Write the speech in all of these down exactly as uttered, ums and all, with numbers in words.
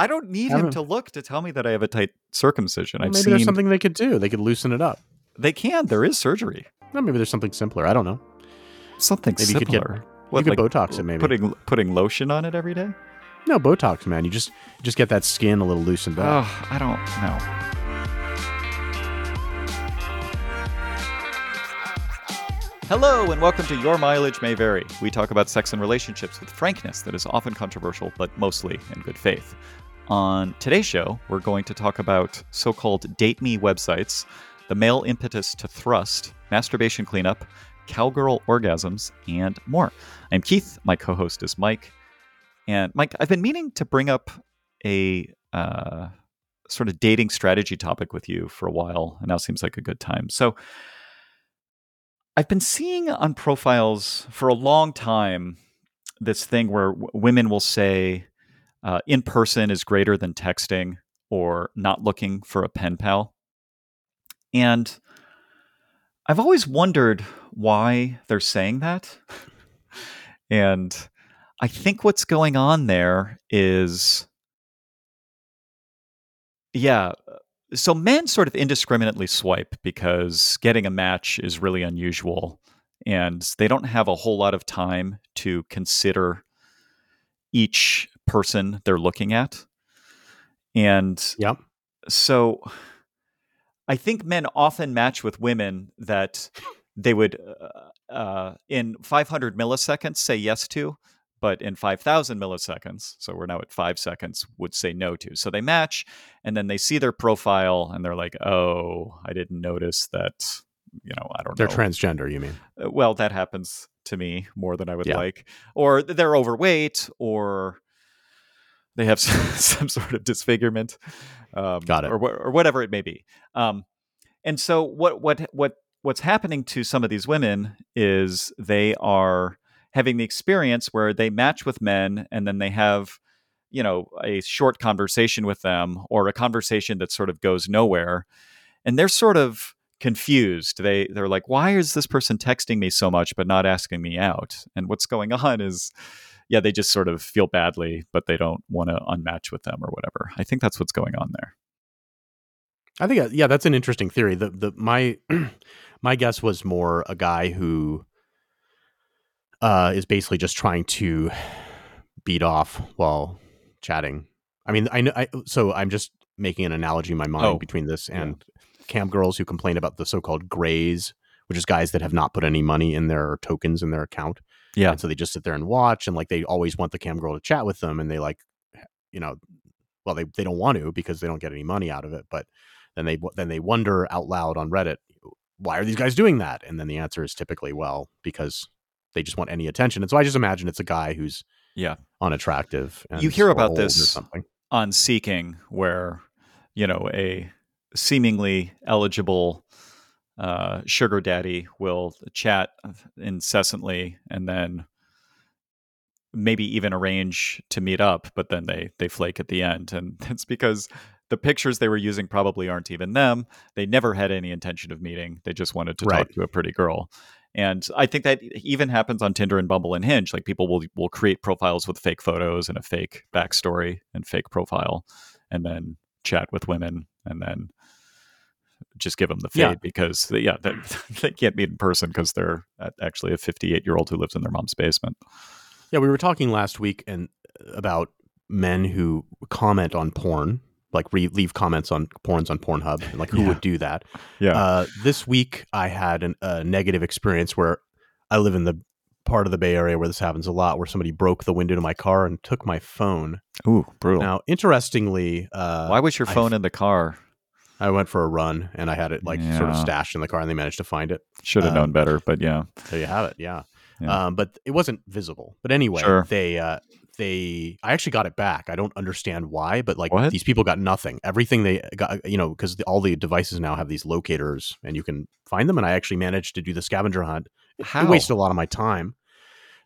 I don't need I him to look to tell me that I have a tight circumcision. Well, I've maybe seen... there's something they could do. They could loosen it up. They can. There is surgery. Well, maybe there's something simpler. I don't know. Something maybe simpler. You could, get, what, you could like Botox it maybe. Putting putting lotion on it every day? No, Botox, man. You just just get that skin a little loosened up. Oh, I don't know. Hello, and welcome to Your Mileage May Vary. We talk about sex and relationships with frankness that is often controversial, but mostly in good faith. On today's show, we're going to talk about so-called date me websites, the male impetus to thrust, masturbation cleanup, cowgirl orgasms, and more. I'm Keith. My co-host is Mike. And Mike, I've been meaning to bring up a uh, sort of dating strategy topic with you for a while, and now seems like a good time. So I've been seeing on profiles for a long time this thing where w- women will say uh, in person is greater than texting, or not looking for a pen pal. And I've always wondered why they're saying that. And I think what's going on there is, yeah... So men sort of indiscriminately swipe because getting a match is really unusual, and they don't have a whole lot of time to consider each person they're looking at. And yep. So I think men often match with women that they would, uh, uh, in five hundred milliseconds, say yes to, but in five thousand milliseconds, so we're now at five seconds, would say no to. So they match, and then they see their profile, and they're like, oh, I didn't notice that, you know, I don't they're know. They're transgender, you mean? Well, that happens to me more than I would yeah. like. Or they're overweight, or they have some, some sort of disfigurement. Um, Got it. Or, or whatever it may be. Um, and so what what what what's happening to some of these women is they are having the experience where they match with men, and then they have, you know, a short conversation with them, or a conversation that sort of goes nowhere. And they're sort of confused. They, they're like, why is this person texting me so much, but not asking me out? And what's going on is, yeah, they just sort of feel badly, but they don't want to unmatch with them or whatever. I think that's what's going on there. I think, yeah, that's an interesting theory. The, the, my, my guess was more a guy who, Uh, is basically just trying to beat off while chatting. I mean, I know. I, so I'm just making an analogy in my mind oh, between this and yeah. cam girls who complain about the so-called grays, which is guys that have not put any money in their tokens in their account. Yeah. And so they just sit there and watch, and like they always want the cam girl to chat with them, and they like, you know, well they, they don't want to because they don't get any money out of it. But then they then they wonder out loud on Reddit, why are these guys doing that? And then the answer is typically, well, because they just want any attention. And so I just imagine it's a guy who's yeah unattractive. And you hear about this on Seeking, where, you know, a seemingly eligible uh, sugar daddy will chat incessantly, and then maybe even arrange to meet up, but then they they flake at the end. And that's because the pictures they were using probably aren't even them. They never had any intention of meeting. They just wanted to right. talk to a pretty girl. And I think that even happens on Tinder and Bumble and Hinge. Like people will will create profiles with fake photos and a fake backstory and fake profile, and then chat with women, and then just give them the fade yeah. because they, yeah, they, they can't meet in person because they're actually a fifty-eight year old who lives in their mom's basement. Yeah, we were talking last week and about men who comment on porn, like re- leave comments on porns on Pornhub, and like who yeah. would do that? Yeah. Uh, this week I had an, a negative experience where I live in the part of the Bay Area where this happens a lot, where somebody broke the window to my car and took my phone. Ooh, brutal. Now, interestingly, uh, why was your phone I, in the car? I went for a run and I had it like yeah. sort of stashed in the car, and they managed to find it. Should have um, known better, but yeah, there you have it. Yeah. yeah. Um, but it wasn't visible, but anyway, sure. they, uh, They, I actually got it back. I don't understand why, but like what? These people got nothing. Everything they got, you know, because all the devices now have these locators and you can find them. And I actually managed to do the scavenger hunt. How? It wasted a lot of my time.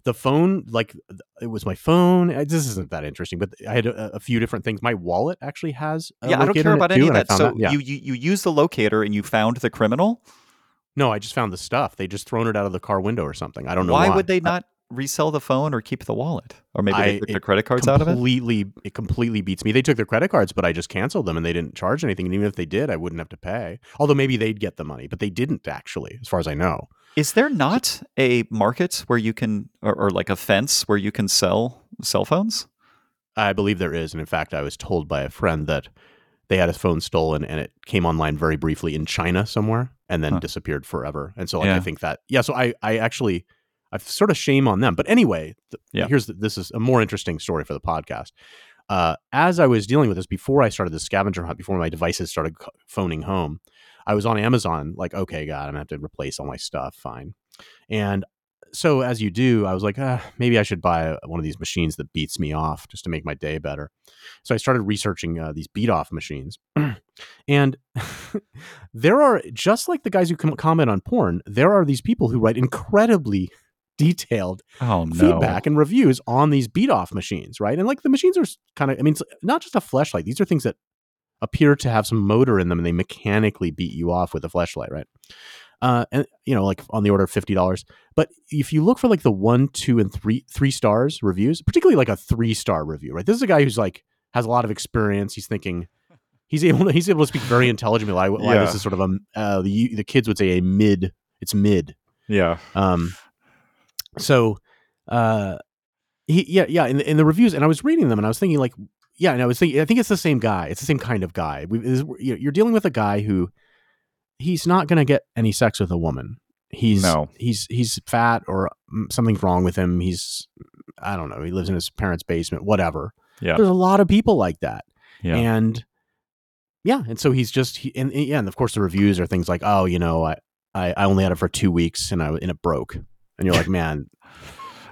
The phone, like it was my phone. This isn't that interesting, but I had a, a few different things. My wallet actually has a yeah, locator. I don't care about any of that. So that, yeah. you, you, you use the locator and you found the criminal? No, I just found the stuff. They just thrown it out of the car window or something. I don't know why. Why would they not resell the phone or keep the wallet? Or maybe they I, took their credit cards out of it? Completely, it completely beats me. They took their credit cards, but I just canceled them and they didn't charge anything. And even if they did, I wouldn't have to pay. Although maybe they'd get the money, but they didn't actually, as far as I know. Is there not a market where you can, or, or like a fence where you can sell cell phones? I believe there is. And in fact, I was told by a friend that they had his phone stolen and it came online very briefly in China somewhere and then huh. disappeared forever. And so like, yeah. I think that, yeah, so I, I actually, I sort of shame on them. But anyway, th- yeah. here's, the, this is a more interesting story for the podcast. Uh, as I was dealing with this, before I started the scavenger hunt, before my devices started c- phoning home, I was on Amazon like, okay, God, I'm going to have to replace all my stuff. Fine. And so as you do, I was like, ah, maybe I should buy one of these machines that beats me off just to make my day better. So I started researching uh, these beat off machines. And there are, just like the guys who com- comment on porn, there are these people who write incredibly detailed oh, no. feedback and reviews on these beat off machines, right? And like the machines are kind of, I mean, it's not just a fleshlight. These are things that appear to have some motor in them and they mechanically beat you off with a fleshlight, right? Uh, and you know, like on the order of fifty dollars. But if you look for like the one, two, and three three stars reviews, particularly like a three star review, right? This is a guy who's like has a lot of experience. He's thinking, he's able to, he's able to speak very intelligently. Why, why yeah. this is sort of a uh, the the kids would say a mid. It's mid. Yeah. Um. So, uh, he yeah yeah in in the reviews, and I was reading them, and I was thinking like yeah, and I was thinking I think it's the same guy. It's the same kind of guy. We, is, you know, you're dealing with a guy who. He's not going to get any sex with a woman. He's no. he's he's fat or something's wrong with him. He's, I don't know. He lives in his parents' basement, whatever. Yeah. There's a lot of people like that. Yeah. And yeah. And so he's just, he, and, and yeah. And of course the reviews are things like, oh, you know, I, I, I only had it for two weeks and I, and it broke. And you're like, man,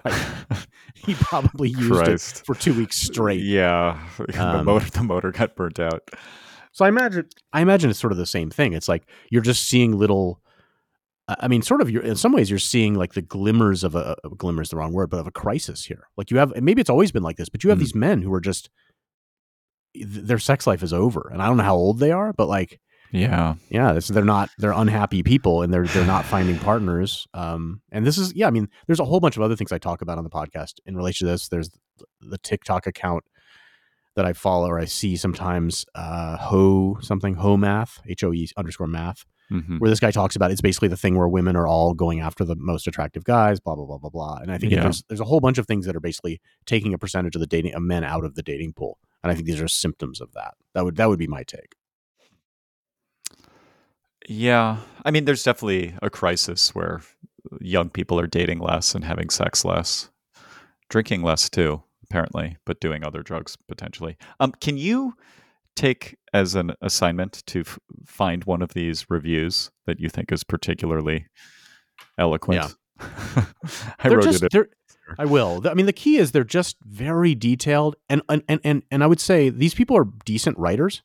I, he probably used Christ. it for two weeks straight. Yeah. Um, the motor, the motor got burnt out. So I imagine, I imagine it's sort of the same thing. It's like you're just seeing little. I mean, sort of. You're, in some ways, you're seeing like the glimmers of a, a glimmer is the wrong word, but of a crisis here. Like you have, and maybe it's always been like this, but you have mm. these men who are just their sex life is over, and I don't know how old they are, but like, yeah, yeah, this, they're not. They're unhappy people, and they're they're not finding partners. Um, and this is, yeah, I mean, there's a whole bunch of other things I talk about on the podcast in relation to this. There's the TikTok account that I follow or I see sometimes, uh, hoe something, hoe math, H O E underscore math, mm-hmm. where this guy talks about, it's basically the thing where women are all going after the most attractive guys, blah, blah, blah, blah, blah. And I think yeah. there's, there's a whole bunch of things that are basically taking a percentage of the dating of men out of the dating pool. And I think these are symptoms of that. That would, that would be my take. Yeah. I mean, there's definitely a crisis where young people are dating less and having sex less, drinking less too. Apparently, but doing other drugs potentially. Um, can you take as an assignment to f- find one of these reviews that you think is particularly eloquent? Yeah. I they're wrote just, it. In. I will. I mean, the key is they're just very detailed, and and and and I would say these people are decent writers.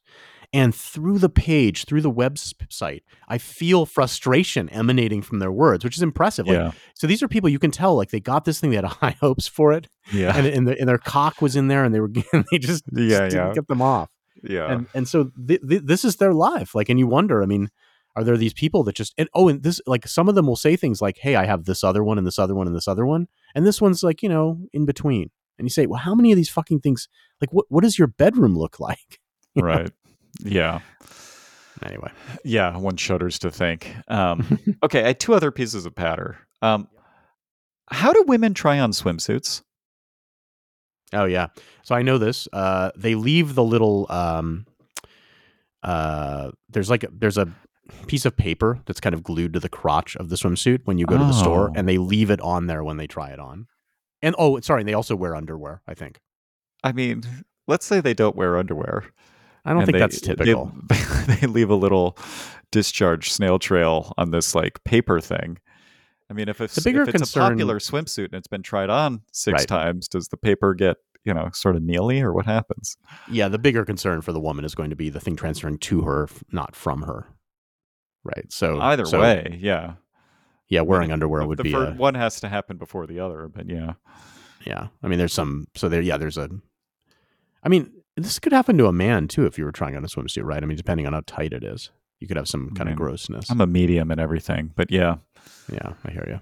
And through the page, through the website, I feel frustration emanating from their words, which is impressive. Like, yeah. So these are people you can tell, like they got this thing, they had high hopes for it, yeah. and and, the, and their cock was in there, and they were and they just, yeah, just didn't yeah. get them off. Yeah, and and so th- th- this is their life. Like, and you wonder, I mean, are there these people that just and oh, and this like some of them will say things like, "Hey, I have this other one, and this other one, and this other one, and this one's like you know in between." And you say, "Well, how many of these fucking things? Like, what what does your bedroom look like?" You right. know? Yeah. Anyway. Yeah, one shudders to think. Um, okay, I had two other pieces of patter. Um, how do women try on swimsuits? Oh, yeah. So I know this. Uh, they leave the little... Um, uh, there's like a, there's a piece of paper that's kind of glued to the crotch of the swimsuit when you go oh. to the store, and they leave it on there when they try it on. And, oh, sorry, they also wear underwear, I think. I mean, let's say they don't wear underwear. I don't and think they, that's typical. They, they leave a little discharge snail trail on this like paper thing. I mean, if it's, the bigger if it's concern, a popular swimsuit and it's been tried on six right. times, does the paper get, you know, sort of mealy or what happens? Yeah. The bigger concern for the woman is going to be the thing transferring to her, not from her. Right. So either so, way. Yeah. Yeah. Wearing underwear the, would the be first, a, one has to happen before the other, but yeah. Yeah. I mean, there's some, so there, yeah, there's a, I mean, this could happen to a man, too, if you were trying on a swimsuit, right? I mean, depending on how tight it is, you could have some kind I mean, of grossness. I'm a medium and everything, but yeah. Yeah, I hear you.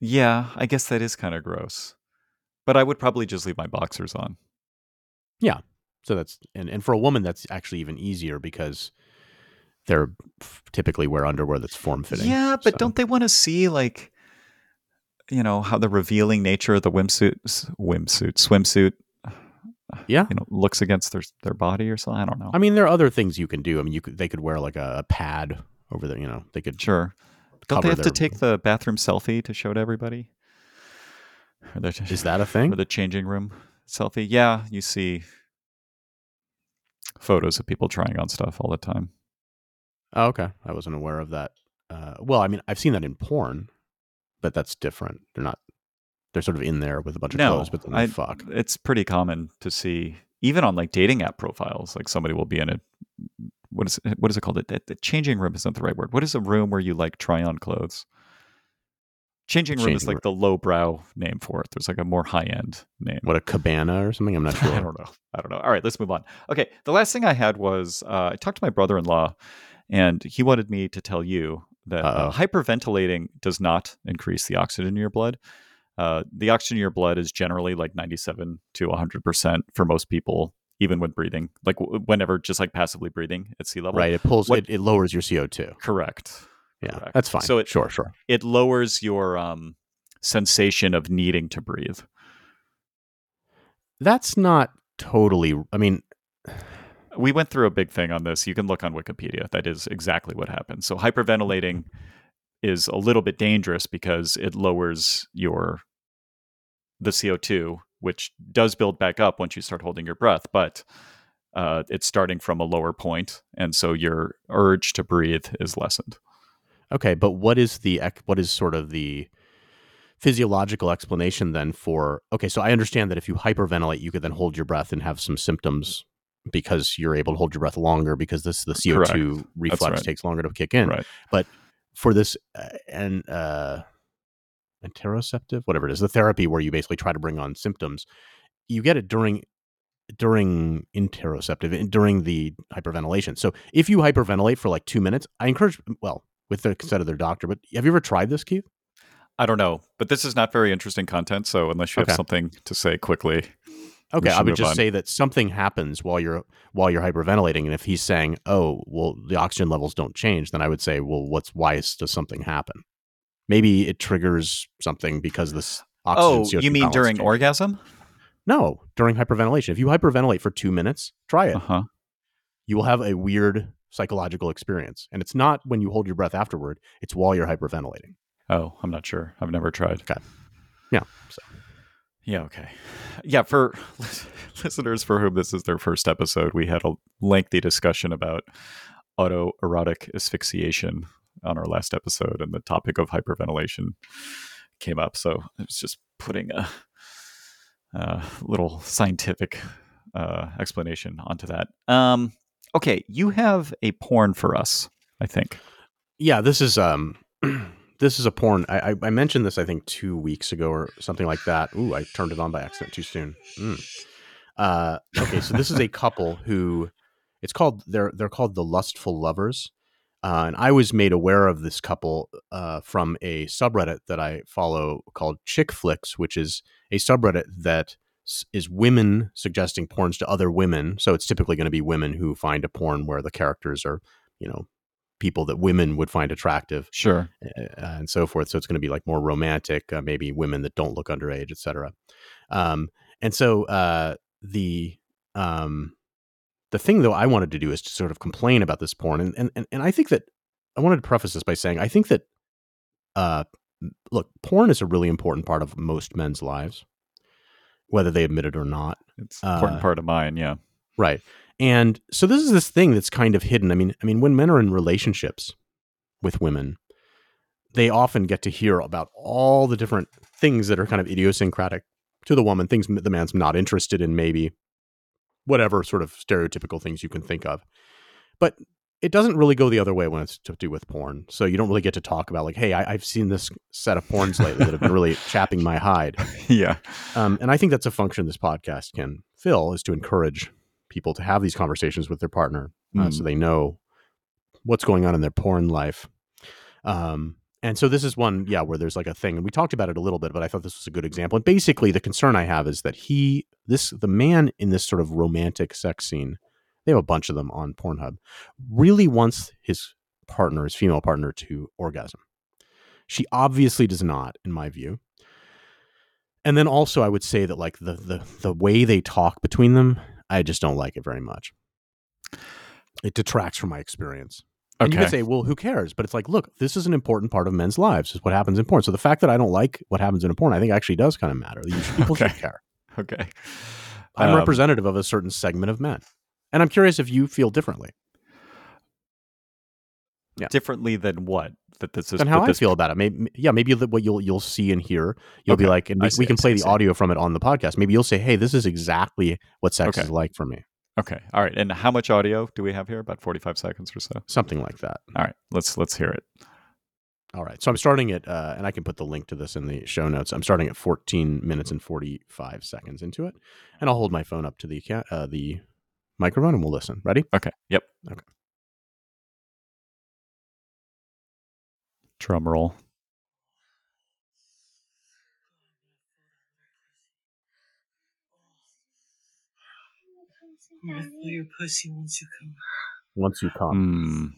Yeah, I guess that is kind of gross. But I would probably just leave my boxers on. Yeah. So that's, and, and for a woman, that's actually even easier because they're typically wear underwear that's form-fitting. Yeah, but so. Don't they want to see, like, you know, how the revealing nature of the wimsuit, wimsuit, swimsuit, yeah, you know, looks against their their body or something? I don't know. I mean, there are other things you can do. I mean, you could, they could wear like a, a pad over there, you know, they could. Sure. Don't they have their... to take the bathroom selfie to show to everybody? Or the, Is that a thing? Or the changing room selfie? Yeah, you see photos of people trying on stuff all the time. Oh, okay. I wasn't aware of that. Uh, well, I mean, I've seen that in porn, but that's different. They're not, they're sort of in there with a bunch of no, clothes, but then they I, fuck. It's pretty common to see, even on like dating app profiles, like somebody will be in a, what is it, what is it called? The, the changing room is not the right word. What is a room where you like try on clothes? Changing room changing is like room. The lowbrow name for it. There's like a more high-end name. What, a cabana or something? I'm not sure. I don't know. I don't know. All right, let's move on. Okay, the last thing I had was uh, I talked to my brother-in-law, and he wanted me to tell you that uh, hyperventilating does not increase the oxygen in your blood. Uh, the oxygen in your blood is generally like ninety-seven to one hundred percent for most people, even when breathing, like w- whenever just like passively breathing at sea level. Right, it pulls, what, it, it lowers your C O two. Correct. Yeah, correct. That's fine. So it, sure, sure. It lowers your um, sensation of needing to breathe. That's not totally, I mean... We went through a big thing on this. You can look on Wikipedia. That is exactly what happened. So hyperventilating is a little bit dangerous because it lowers your the C O two, which does build back up once you start holding your breath, but uh, it's starting from a lower point, and so your urge to breathe is lessened. Okay, but what is the what is sort of the physiological explanation then for? Okay, so I understand that if you hyperventilate, you could then hold your breath and have some symptoms because you're able to hold your breath longer because this the C O two Correct. Reflex right. takes longer to kick in. Right. But for this uh, and uh, interoceptive, whatever it is, the therapy where you basically try to bring on symptoms, you get it during during interoceptive during the hyperventilation. So if you hyperventilate for like two minutes, I encourage well. with the consent of their doctor. But have you ever tried this, Keith? I don't know, but this is not very interesting content. So unless you okay. have something to say quickly. Okay. I would just on. say that something happens while you're, while you're hyperventilating. And if he's saying, oh, well, the oxygen levels don't change, then I would say, well, what's, why is, does something happen? Maybe it triggers something because this oxygen. Oh, you mean during change. orgasm? No, during hyperventilation. If you hyperventilate for two minutes, try it. Uh-huh. You will have a weird psychological experience. And it's not when you hold your breath afterward, it's while you're hyperventilating. Oh, I'm not sure. I've never tried. Okay. Yeah. So. Yeah. Okay. Yeah. For listeners for whom this is their first episode, we had a lengthy discussion about autoerotic asphyxiation on our last episode, and the topic of hyperventilation came up. So I was just putting a, a little scientific uh, explanation onto that. Um, Okay, you have a porn for us, I think. Yeah, this is um, this is a porn. I, I, I mentioned this, I think, two weeks ago or something like that. Ooh, I turned it on by accident too soon. Mm. Uh, okay, so this is a couple who it's called. They're they're called the Lustful Lovers, uh, and I was made aware of this couple uh, from a subreddit that I follow called Chick Flicks, which is a subreddit that. Is women suggesting porns to other women. So it's typically going to be women who find a porn where the characters are, you know, people that women would find attractive. Sure. Uh, and so forth. So it's going to be like more romantic, uh, maybe women that don't look underage, et cetera. Um, and so uh, the um, the thing, though, I wanted to do is to sort of complain about this porn. And, and, and I think that I wanted to preface this by saying, I think that, uh, look, porn is a really important part of most men's lives. Whether they admit it or not. It's an important uh, part of mine, yeah. Right. And so this is this thing that's kind of hidden. I mean, I mean, when men are in relationships with women, they often get to hear about all the different things that are kind of idiosyncratic to the woman, things the man's not interested in, maybe, whatever sort of stereotypical things you can think of. But it doesn't really go the other way when it's to do with porn. So you don't really get to talk about like, hey, I, I've seen this set of porns lately that have been really chapping my hide. Yeah. Um, and I think that's a function this podcast can fill, is to encourage people to have these conversations with their partner uh, mm. so they know what's going on in their porn life. Um, And so this is one, yeah, where there's like a thing, and we talked about it a little bit, but I thought this was a good example. And basically the concern I have is that he, this, the man in this sort of romantic sex scene, they have a bunch of them on Pornhub, really wants his partner, his female partner, to orgasm. She obviously does not, in my view. And then also I would say that like the, the, the way they talk between them, I just don't like it very much. It detracts from my experience. Okay. And you could say, well, who cares? But it's like, look, this is an important part of men's lives, is what happens in porn. So the fact that I don't like what happens in a porn, I think actually does kind of matter. People okay. should care. Okay. I'm um, representative of a certain segment of men. And I'm curious if you feel differently. Yeah. Differently than what? That this is than how I this... feel about it. Maybe, yeah, maybe what you'll you'll see and hear, you'll okay. be like, and we, see, we can play the audio from it on the podcast. Maybe you'll say, hey, this is exactly what sex okay. is like for me. Okay. All right. And how much audio do we have here? About forty-five seconds or so? Something like that. All right. Let's let's hear it. All right. So I'm starting at, uh, and I can put the link to this in the show notes. I'm starting at fourteen minutes and forty-five seconds into it. And I'll hold my phone up to the uh, the microphone and we'll listen. Ready? Okay. Yep. Okay. Drum roll. I feel your pussy once you come. Once you come.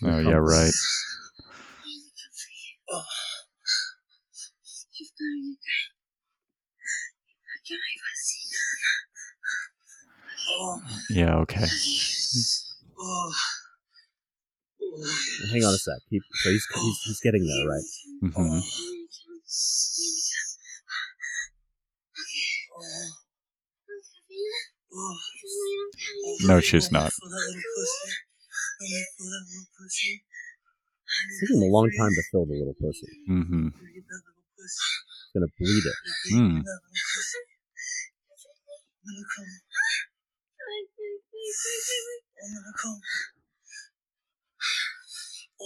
Mm. Oh, yeah, right. Yeah, okay. Hang on a sec. He, so he's, he's he's getting there, right? Mm-hmm. No, she's not. It's taking a long time to fill the little pussy. Mm-hmm. It's gonna bleed it. Mm.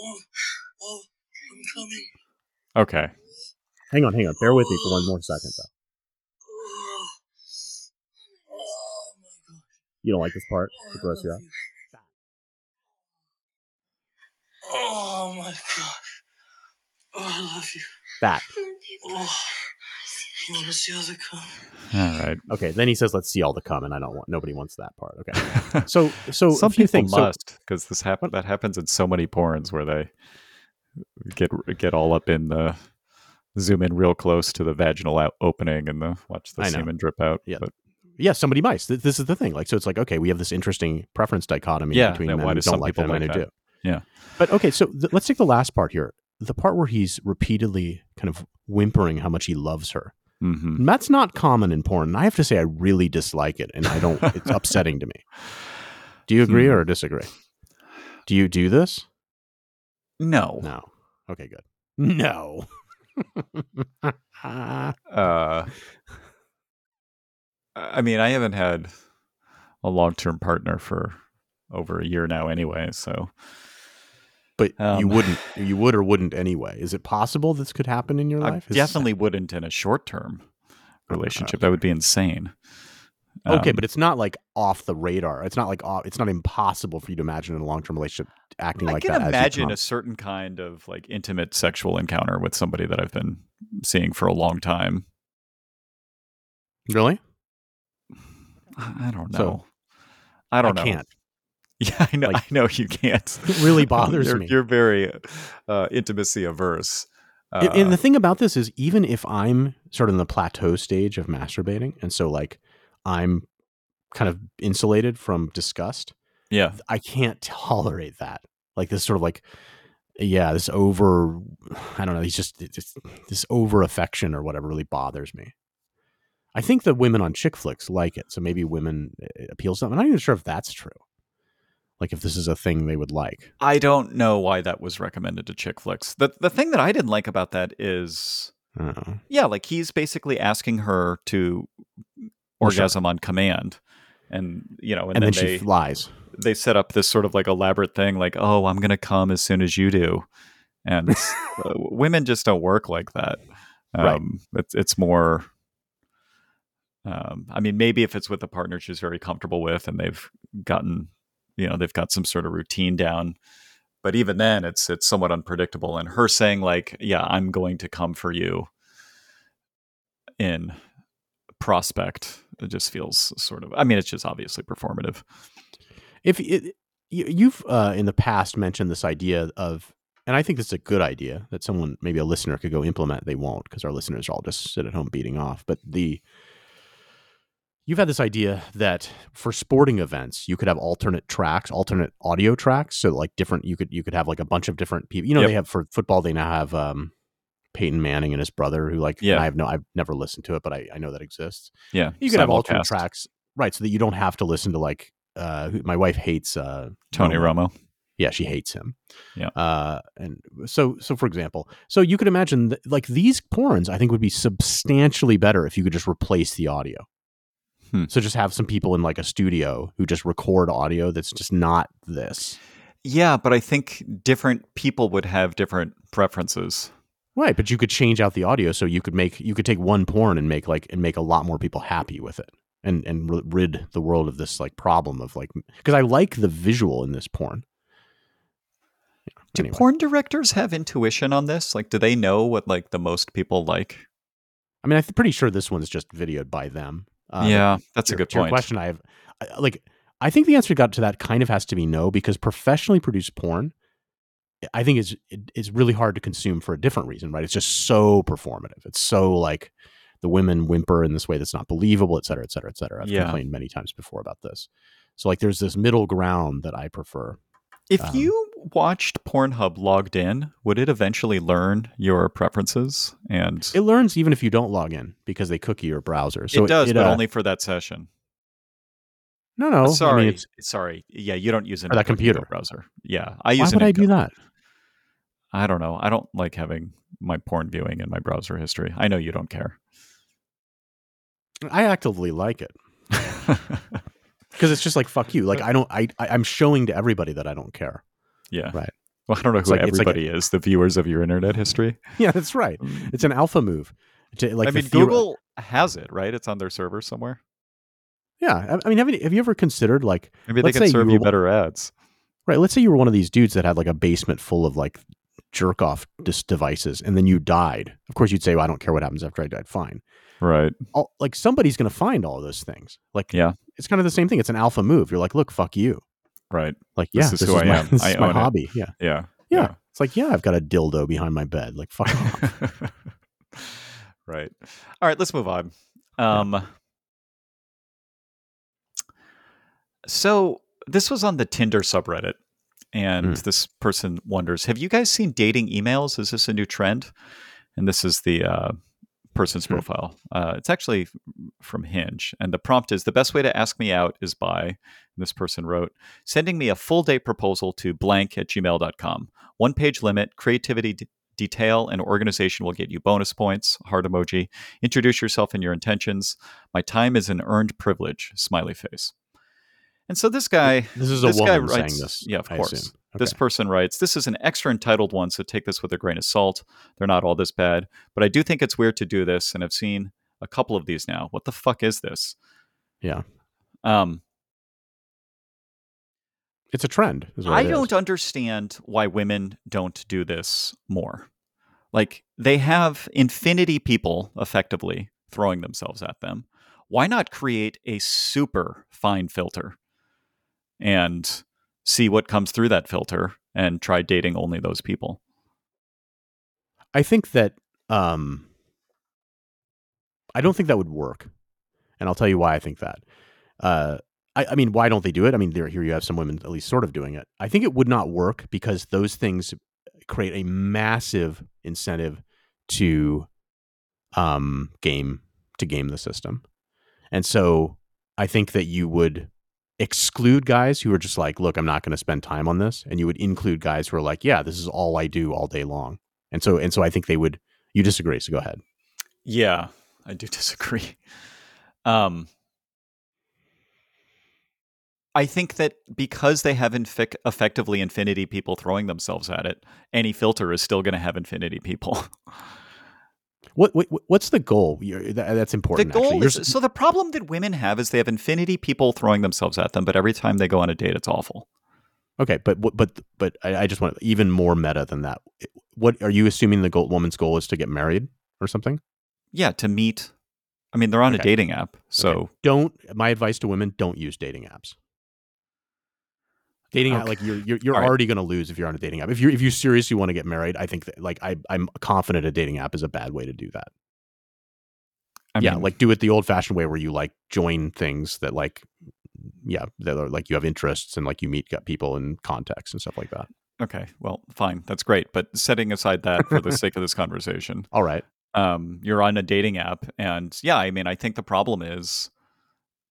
Oh, oh, I'm coming. Okay. Hang on, hang on. Bear with me for one more second, though. Oh my God. You don't like this part? To gross you out? Oh my gosh. Oh, I love you. That. Oh, you want to see all the cum? All right. Okay. Then he says, "Let's see all the cum," and I don't want. Nobody wants that part. Okay. So, so some people things, must because so, this happen, That happens in so many porns where they get get all up in the zoom in real close to the vaginal out opening and the watch the semen drip out. Yeah. But, yeah. Somebody might. This, this is the thing. Like, so it's like, okay, we have this interesting preference dichotomy yeah, between men who do don't like them like and who do. Yeah. But okay, so th- let's take the last part here. The part where he's repeatedly kind of whimpering how much he loves her. Mm-hmm. That's not common in porn. And I have to say, I really dislike it. And I don't, it's upsetting to me. Do you agree or disagree? Do you do this? No. No. Okay, good. No. uh, I mean, I haven't had a long-term partner for over a year now anyway, so. But um, you wouldn't, you would or wouldn't anyway. Is it possible this could happen in your I life? I definitely Is, wouldn't in a short-term relationship. Okay. That would be insane. Okay, um, but it's not like off the radar. It's not like off, it's not impossible for you to imagine in a long-term relationship acting I like that. I can imagine a certain kind of like intimate sexual encounter with somebody that I've been seeing for a long time. Really? I don't know. So, I don't I know. Can't. Yeah, I know. Like, I know you can't. It really bothers you're, me. You're very uh, intimacy averse. Uh, and, and the thing about this is, even if I'm sort of in the plateau stage of masturbating, and so like I'm kind of insulated from disgust. Yeah, I can't tolerate that. Like this sort of like, yeah, this over. I don't know. He's just this, this over affection or whatever really bothers me. I think that women on Chick Flicks like it, so maybe women it appeals to them. I'm not even sure if that's true. Like if this is a thing they would like. I don't know why that was recommended to Chick Flicks. The the thing that I didn't like about that is oh. yeah, like he's basically asking her to orgasm sure. on command. And you know, and, and then, then they, she lies. They set up this sort of like elaborate thing like, "Oh, I'm going to come as soon as you do." And uh, women just don't work like that. Um right. it's it's more Um, I mean, maybe if it's with a partner she's very comfortable with and they've gotten, you know, they've got some sort of routine down. But even then, it's it's somewhat unpredictable. And her saying like, yeah, I'm going to come for you in prospect, it just feels sort of, I mean, it's just obviously performative. If it, you've uh, in the past mentioned this idea of, and I think it's a good idea that someone, maybe a listener could go implement. They won't, because our listeners are all just sit at home beating off. But the you've had this idea that for sporting events, you could have alternate tracks, alternate audio tracks. So like different, you could you could have like a bunch of different people. You know, yep. They have for football, they now have um, Peyton Manning and his brother who like, yeah. I have no, I've never listened to it, but I, I know that exists. Yeah. You could have alternate cast. tracks, right? So that you don't have to listen to like, uh, my wife hates uh, Tony Romo. Romo. Yeah, she hates him. Yeah. Uh, and so, so for example, so you could imagine that, like these porns, I think would be substantially better if you could just replace the audio. Hmm. So just have some people in like a studio who just record audio that's just not this. Yeah, but I think different people would have different preferences. Right, but you could change out the audio, so you could make you could take one porn and make like and make a lot more people happy with it, and and r- rid the world of this like problem of like, because I like the visual in this porn. Yeah, do anyway. Porn directors have intuition on this? Like, do they know what like the most people like? I mean, I'm pretty sure this one's just videoed by them. Um, yeah, that's your, a good point. Your question, I have, I, like, I think the answer we got to that kind of has to be no, because professionally produced porn, I think is is really hard to consume for a different reason, right? It's just so performative. It's so like the women whimper in this way that's not believable, et cetera, et cetera, et cetera. I've yeah. complained many times before about this. So like, there's this middle ground that I prefer. If um, you watched Pornhub logged in, would it eventually learn your preferences? And it learns even if you don't log in, because they cookie your browser. So it does, it, it, but uh, only for that session. No, no. Uh, sorry, I mean, it's, sorry. Yeah, you don't use it. Or that computer browser. Yeah, I use. Why would I do that? I don't know. I don't like having my porn viewing in my browser history. I know you don't care. I actively like it. Because it's just like, fuck you. Like I don't. I I'm showing to everybody that I don't care. Yeah. Right. Well, I don't know who like, everybody like a, is. The viewers of your internet history. Yeah, that's right. It's an alpha move. To, like I mean, theory. Google has it, right? It's on their server somewhere. Yeah, I mean, have you, have you ever considered like maybe they can serve you, you better ads? Right. Let's say you were one of these dudes that had like a basement full of like jerk off dis- devices, and then you died. Of course, you'd say, "Well, I don't care what happens after I died." Fine. Right. All, like somebody's going to find all those things. Like, yeah, it's kind of the same thing. It's an alpha move. You're like, "Look, fuck you." Right. Like, yeah, this is this who is I my, am. This I is own my it. hobby. Yeah. yeah. Yeah. Yeah. It's like, yeah, I've got a dildo behind my bed. Like, fuck off. Right. All right. Let's move on. Um. Yeah. So this was on the Tinder subreddit, and mm. this person wonders, have you guys seen dating emails? Is this a new trend? And this is the uh, person's mm. profile. Uh, it's actually from Hinge. And the prompt is, the best way to ask me out is by, and this person wrote, sending me a full date proposal to blank at gmail dot com. One page limit, creativity d- detail and organization will get you bonus points. Heart emoji. Introduce yourself and your intentions. My time is an earned privilege. Smiley face. And so this guy, this is a this woman guy writes, saying this. Yeah, of I course. Okay. This person writes, this is an extra entitled one, so take this with a grain of salt. They're not all this bad, but I do think it's weird to do this, and I've seen a couple of these now. What the fuck is this? Yeah. Um, it's a trend. Is what I don't is. understand why women don't do this more. Like they have infinity people effectively throwing themselves at them. Why not create a super fine filter and see what comes through that filter and try dating only those people? I think that, um, I don't think that would work. And I'll tell you why I think that, uh, I, I mean, why don't they do it? I mean, there, here you have some women at least sort of doing it. I think it would not work because those things create a massive incentive to, um, game, to game the system. And so I think that you would exclude guys who are just like, look, I'm not going to spend time on this. And you would include guys who are like, yeah, this is all I do all day long. And so, and so I think they would, you disagree. So go ahead. Yeah, I do disagree. Um, I think that because they have infic- effectively infinity people throwing themselves at it, any filter is still going to have infinity people. What, what what's the goal? You're, that, that's important. The goal is, so the problem that women have is they have infinity people throwing themselves at them, but every time they go on a date, it's awful. Okay, but but but I just want even more meta than that. What are you assuming the goal, woman's goal is to get married or something? Yeah, to meet. I mean, they're on okay. a dating app, so okay. don't. My advice to women: don't use dating apps. Dating okay. app, like you're you're, you're already right. going to lose if you're on a dating app. If you if you seriously want to get married, I think that, like I I'm confident a dating app is a bad way to do that. I yeah, mean, like do it the old-fashioned way where you like join things that like. Yeah, they're like you have interests and like you meet people and contacts and stuff like that. Okay, well, fine. That's great. But setting aside that for the sake of this conversation. All right. Um, you're on a dating app. And yeah, I mean, I think the problem is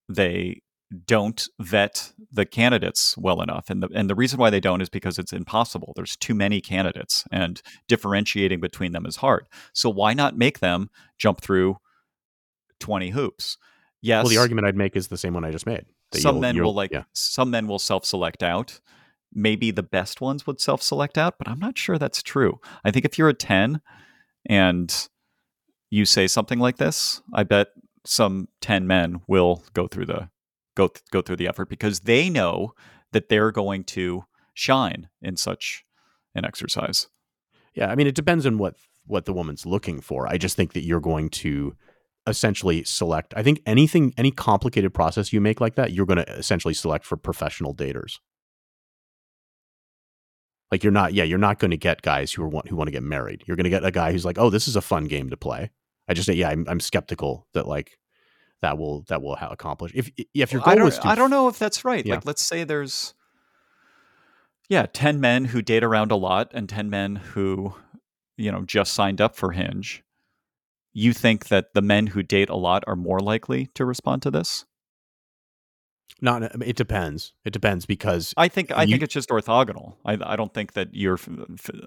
they don't vet the candidates well enough. And the, and the reason why they don't is because it's impossible. There's too many candidates and differentiating between them is hard. So why not make them jump through twenty hoops? Yes. Well, the argument I'd make is the same one I just made. Some you'll, men you'll, will like yeah. some men will self-select out. Maybe the best ones would self-select out, but I'm not sure that's true. I think if you're a ten and you say something like this, I bet some ten men will go through the go th- go through the effort because they know that they're going to shine in such an exercise. Yeah, I mean, it depends on what what the woman's looking for. I just think that you're going to essentially select. I think anything, any complicated process you make like that, you're going to essentially select for professional daters. Like you're not, yeah, you're not going to get guys who are want, who want to get married. You're going to get a guy who's like, oh, this is a fun game to play. I just, yeah, I'm, I'm skeptical that like that will, that will accomplish. If, if your goal well, was to, I don't know if that's right. Yeah. Like, let's say there's, yeah, ten men who date around a lot and ten men who, you know, just signed up for Hinge. You think that the men who date a lot are more likely to respond to this? No, it depends. It depends because I think I you, think it's just orthogonal. I, I don't think that you're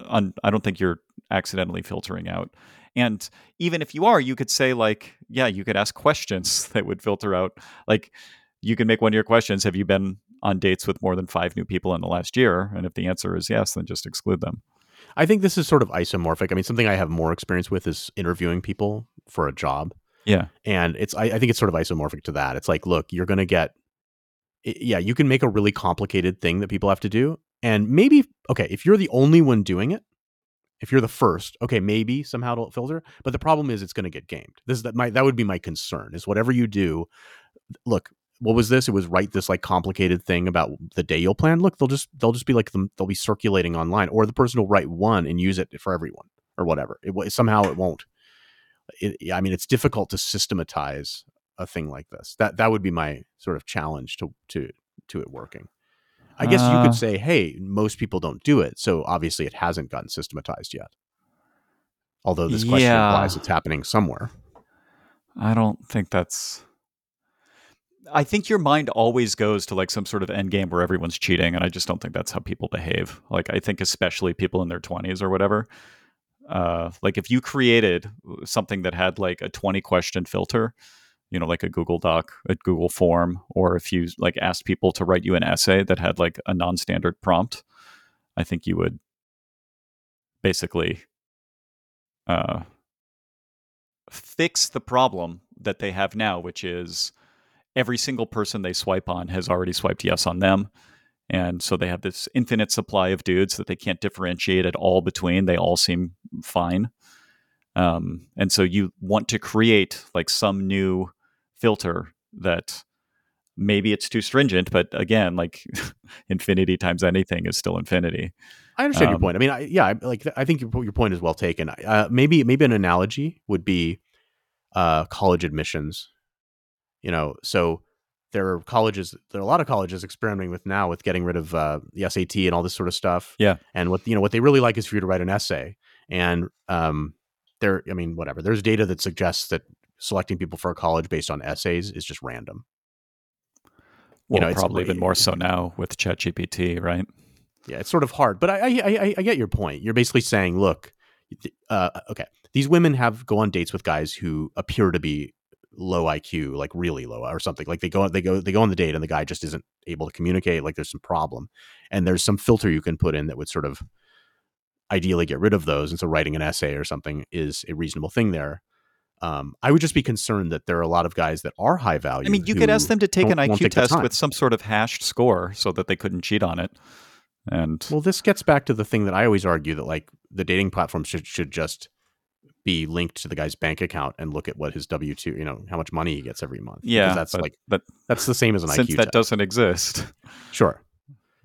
I don't think you're accidentally filtering out. And even if you are, you could say like, yeah, you could ask questions that would filter out. Like you can make one of your questions. Have you been on dates with more than five new people in the last year? And if the answer is yes, then just exclude them. I think this is sort of isomorphic. I mean, something I have more experience with is interviewing people for a job. Yeah. And it's, I, I think it's sort of isomorphic to that. It's like, look, you're going to get, yeah, you can make a really complicated thing that people have to do. And maybe, okay, if you're the only one doing it, if you're the first, okay, maybe somehow it'll filter. But the problem is it's going to get gamed. This is that my, that would be my concern is whatever you do, look, what was this? It was write this like complicated thing about the day you'll plan. Look, they'll just they'll just be like them. They'll be circulating online, or the person will write one and use it for everyone, or whatever. It somehow it won't. It, I mean, it's difficult to systematize a thing like this. That that would be my sort of challenge to to to it working. I guess uh, you could say, hey, most people don't do it, so obviously it hasn't gotten systematized yet. Although this question yeah. implies it's happening somewhere. I don't think that's. I think your mind always goes to like some sort of end game where everyone's cheating. And I just don't think that's how people behave. Like, I think especially people in their twenties or whatever. Uh, like if you created something that had like a twenty question filter, you know, like a Google Doc, a Google form, or if you like asked people to write you an essay that had like a non-standard prompt, I think you would basically uh, fix the problem that they have now, which is, every single person they swipe on has already swiped yes on them. And so they have this infinite supply of dudes that they can't differentiate at all between. They all seem fine. Um, and so you want to create like some new filter that maybe it's too stringent, but again, like infinity times anything is still infinity. I understand um, your point. I mean, I, yeah, I, like I think your, your point is well taken. Uh, maybe, maybe an analogy would be uh, college admissions. You know, so there are colleges, there are a lot of colleges experimenting with now with getting rid of uh, the S A T and all this sort of stuff. Yeah. And what, you know, what they really like is for you to write an essay. And um, there, I mean, whatever, there's data that suggests that selecting people for a college based on essays is just random. Well, you know, probably even more so now with ChatGPT, right? Yeah, it's sort of hard, but I, I, I, I get your point. You're basically saying, look, uh, okay, these women have go on dates with guys who appear to be low I Q, like really low or something, like they go they go they go on the date and the guy just isn't able to communicate, like there's some problem, and there's some filter you can put in that would sort of ideally get rid of those. And so writing an essay or something is a reasonable thing there. Um, I would just be concerned that there are a lot of guys that are high value. I mean, you could ask them to take an I Q test with some sort of hashed score so that they couldn't cheat on it. And well, this gets back to the thing that I always argue, that like the dating platform should, should just be linked to the guy's bank account and look at what his W two, you know, how much money he gets every month. Yeah. That's but, like, but that's the same as an I Q test. Since that doesn't exist. Sure.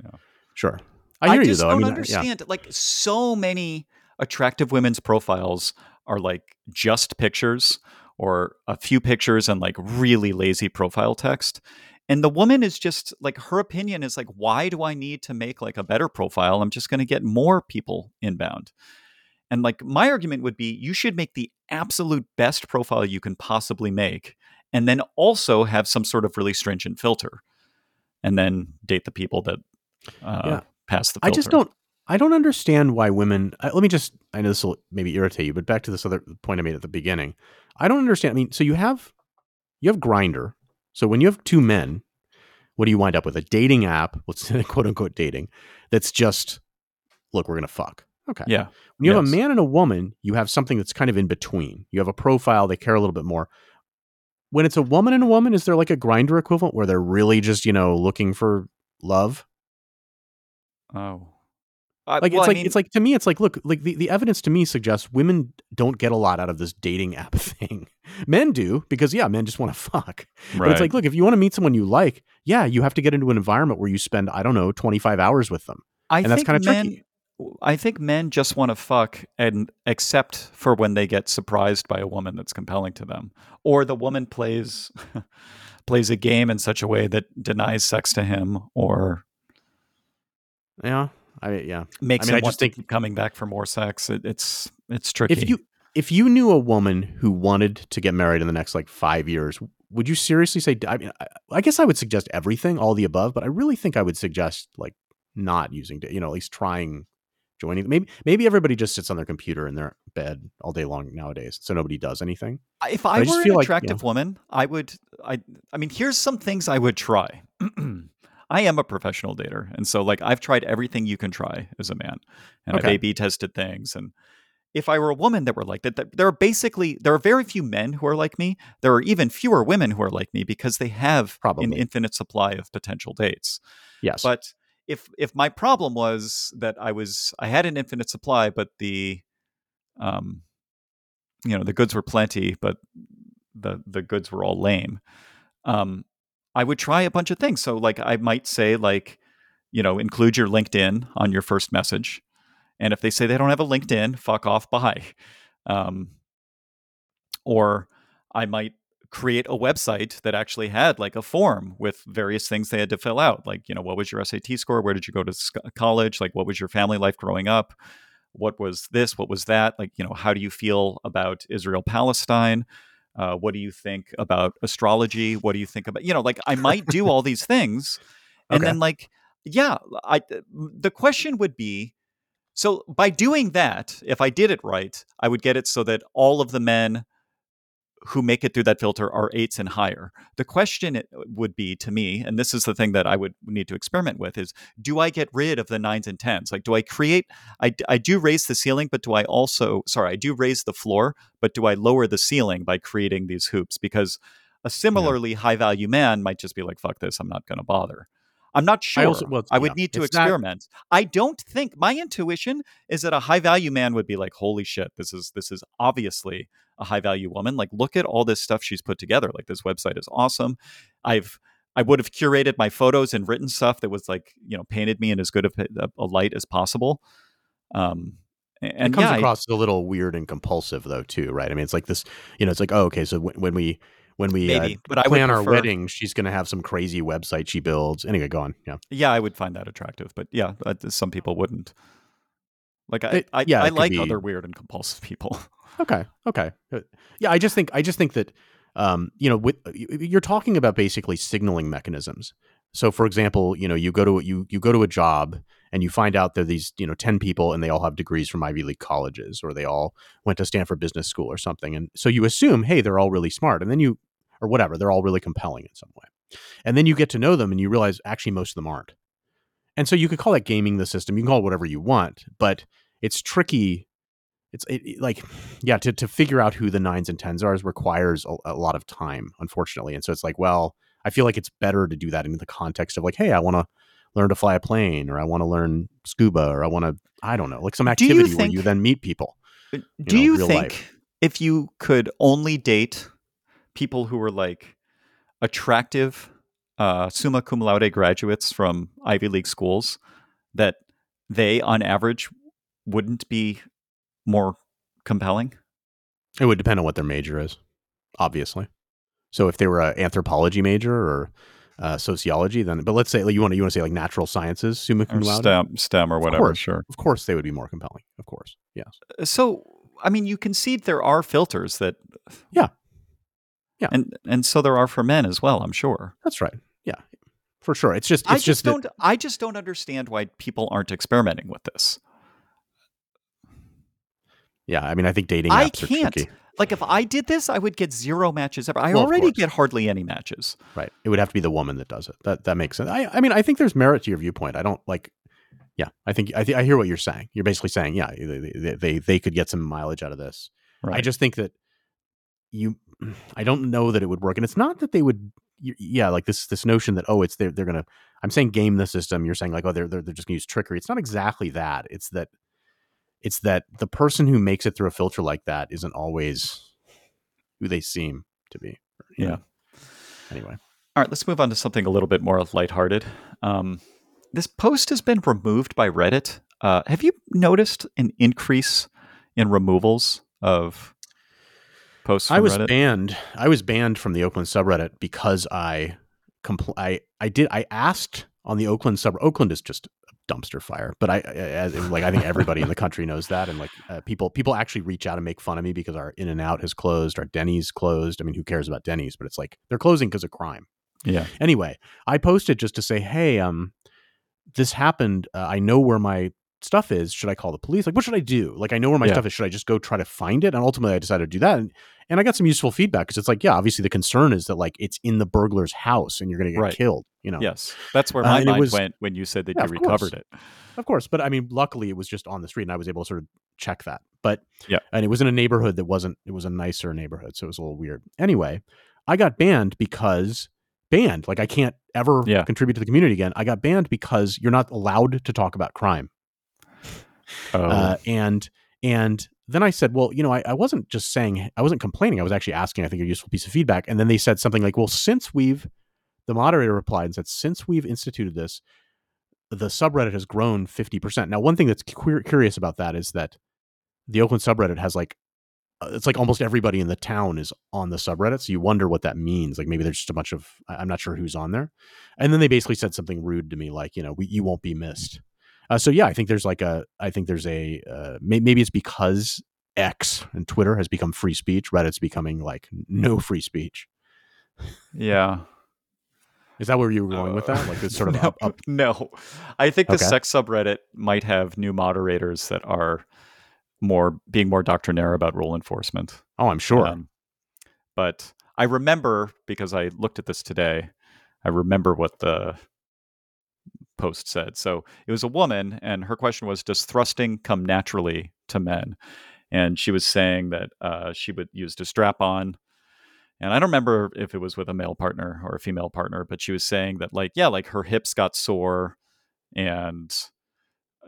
Yeah. Sure. I, hear I just you, though. don't I mean, understand. Yeah. Like, so many attractive women's profiles are like just pictures or a few pictures and like really lazy profile text. And the woman is just like, her opinion is like, why do I need to make like a better profile? I'm just going to get more people inbound. And like, my argument would be, you should make the absolute best profile you can possibly make, and then also have some sort of really stringent filter, and then date the people that uh, yeah. pass the filter. I just don't, I don't understand why women, uh, let me just, I know this will maybe irritate you, but back to this other point I made at the beginning. I don't understand. I mean, so you have, you have Grindr. So when you have two men, what do you wind up with? A dating app, let's say, quote unquote dating, that's just, look, we're going to fuck. Okay. Yeah. When you yes. have a man and a woman, you have something that's kind of in between. You have a profile, they care a little bit more. When it's a woman and a woman, is there like a Grindr equivalent where they're really just, you know, looking for love? Oh. Uh, like well, it's like I mean, it's like to me it's like look like the, the evidence to me suggests women don't get a lot out of this dating app thing. Men do, because yeah, men just want to fuck. Right. But it's like, look, if you want to meet someone you like, yeah, you have to get into an environment where you spend, I don't know, twenty-five hours with them. I and that's kind of tricky. I think men just want to fuck, and except for when they get surprised by a woman that's compelling to them, or the woman plays plays a game in such a way that denies sex to him, or yeah. I yeah makes I mean, him I just want think to keep coming back for more sex. It, it's it's tricky. If you if you knew a woman who wanted to get married in the next like five years, would you seriously say? I mean, I, I guess I would suggest everything, all the above, but I really think I would suggest like not using, you know, at least trying joining. Maybe maybe everybody just sits on their computer in their bed all day long nowadays, so nobody does anything. If I, I were an attractive like, you know, woman, I would. I I mean, here's some things I would try. I am a professional dater, and so like I've tried everything you can try as a man, and okay. I've A B tested things. And if I were a woman that were like that, that, there are basically there are very few men who are like me. There are even fewer women who are like me, because they have Probably. an infinite supply of potential dates. Yes, but if if my problem was that I was I had an infinite supply, but the um, you know, the goods were plenty, but the the goods were all lame. Um. I would try a bunch of things. So like I might say like, you know, include your LinkedIn on your first message. And if they say they don't have a LinkedIn, fuck off, bye. Um, or I might create a website that actually had like a form with various things they had to fill out. Like, you know, what was your S A T score? Where did you go to college? Like, what was your family life growing up? What was this? What was that? Like, you know, how do you feel about Israel, Palestine? Uh, what do you think about astrology? What do you think about, you know, like I might do all these things. And okay. then like, yeah, I, the question would be, so by doing that, if I did it right, I would get it so that all of the men who make it through that filter are eights and higher. The question would be to me, and this is the thing that I would need to experiment with, is do I get rid of the nines and tens? Like, do I create, I, I do raise the ceiling, but do I also, sorry, I do raise the floor, but do I lower the ceiling by creating these hoops? Because a similarly yeah. high value man might just be like, fuck this, I'm not going to bother. I'm not sure. I, also, well, I would yeah, need to experiment. Not... I don't think, my intuition is that a high value man would be like, holy shit, this is this is obviously a high value woman. Like, look at all this stuff she's put together. Like, this website is awesome. I've I would have curated my photos and written stuff that was like, you know, painted me in as good of a, a light as possible. Um, and it comes yeah, across I, a little weird and compulsive though, too, right? I mean, it's like this, you know, it's like, oh, okay, so w- when we. When we Maybe, uh, but plan I would prefer... our wedding, she's going to have some crazy website she builds. Anyway, go on. Yeah, yeah, I would find that attractive, but yeah, uh, some people wouldn't. Like I, it, I, yeah, I like be... other weird and compulsive people. Okay, okay, yeah. I just think, I just think that, um, you know, with, you're talking about basically signaling mechanisms. So, for example, you know, you go to you you go to a job and you find out there are these, you know, ten people and they all have degrees from Ivy League colleges, or they all went to Stanford Business School or something, and so you assume, hey, they're all really smart, and then you. Or whatever, they're all really compelling in some way. And then you get to know them and you realize actually most of them aren't. And so you could call that gaming the system. You can call it whatever you want, but it's tricky. It's it, it, like, yeah, to, to figure out who the nines and tens are requires a, a lot of time, unfortunately. And so it's like, well, I feel like it's better to do that in the context of like, hey, I want to learn to fly a plane, or I want to learn scuba, or I want to, I don't know, like some activity you think, where you then meet people. Do you, know, you real think life. If you could only date people who were like attractive uh, summa cum laude graduates from Ivy League schools, that they on average wouldn't be more compelling? It would depend on what their major is, obviously. So if they were an anthropology major or uh, sociology, then but let's say like, you want to you want to say like natural sciences, summa cum laude, STEM, STEM or whatever. Of course, sure, of course they would be more compelling. Of course, yes. So I mean, you concede there are filters that, yeah, yeah, and and so there are for men as well. I'm sure that's right. Yeah, for sure. It's just it's I just, just don't that, I just don't understand why people aren't experimenting with this. Yeah, I mean, I think dating apps I can't. Are tricky. Like if I did this, I would get zero matches ever. I well, already get hardly any matches. Right. It would have to be the woman that does it. That that makes sense. I, I mean, I think there's merit to your viewpoint. I don't like. Yeah, I think I th- I hear what you're saying. You're basically saying, yeah, they they, they could get some mileage out of this. Right. I just think that you. I don't know that it would work, and it's not that they would. Yeah, like this this notion that oh, it's they're they're gonna. I'm saying game the system. You're saying like oh, they're they're, they're just gonna use trickery. It's not exactly that. It's that. It's that the person who makes it through a filter like that isn't always who they seem to be. Yeah. Know. Anyway. All right. Let's move on to something a little bit more lighthearted. Um, this post has been removed by Reddit. Uh, have you noticed an increase in removals of posts from I was Reddit? banned. I was banned from the Oakland subreddit because I, compl- I, I did. I asked on the Oakland subreddit. Oakland is just dumpster fire, but I, as like, I think everybody in the country knows that. And like uh, people, people actually reach out and make fun of me because our In-N-Out has closed, our Denny's closed. I mean, who cares about Denny's, but it's like, they're closing because of crime. Yeah. Anyway, I posted just to say, hey, um, this happened. Uh, I know where my stuff is. Should I call the police? Like, what should I do? Like, I know where my yeah. stuff is. Should I just go try to find it? And ultimately I decided to do that. And, and I got some useful feedback because it's like, yeah, obviously the concern is that like, it's in the burglar's house and you're going to get right. killed. You know? Yes. That's where my uh, mind was, went when you said that yeah, you recovered course. It. Of course. But I mean, luckily it was just on the street and I was able to sort of check that. But yeah, and it was in a neighborhood that wasn't, it was a nicer neighborhood. So it was a little weird. Anyway, I got banned because banned, like I can't ever yeah. contribute to the community again. I got banned because you're not allowed to talk about crime. Oh. Uh, and, and then I said, well, you know, I, I wasn't just saying, I wasn't complaining. I was actually asking, I think, a useful piece of feedback. And then they said something like, well, since we've the moderator replied and said, since we've instituted this, the subreddit has grown fifty percent. Now, one thing that's cu- curious about that is that the Oakland subreddit has like, it's like almost everybody in the town is on the subreddit. So you wonder what that means. Like maybe there's just a bunch of, I'm not sure who's on there. And then they basically said something rude to me, like, you know, we, you won't be missed. Uh, so yeah, I think there's like a, I think there's a, uh, may- maybe it's because X and Twitter has become free speech. Reddit's becoming like no free speech. Yeah. Is that where you were going uh, with that? Like this sort of no, up, up? No, I think the okay. sex subreddit might have new moderators that are more being more doctrinaire about rule enforcement. Oh, I'm sure. Um, but I remember because I looked at this today. I remember what the post said. So it was a woman, and her question was, "Does thrusting come naturally to men?" And she was saying that uh, she would use a strap on. And I don't remember if it was with a male partner or a female partner, but she was saying that like, yeah, like her hips got sore and,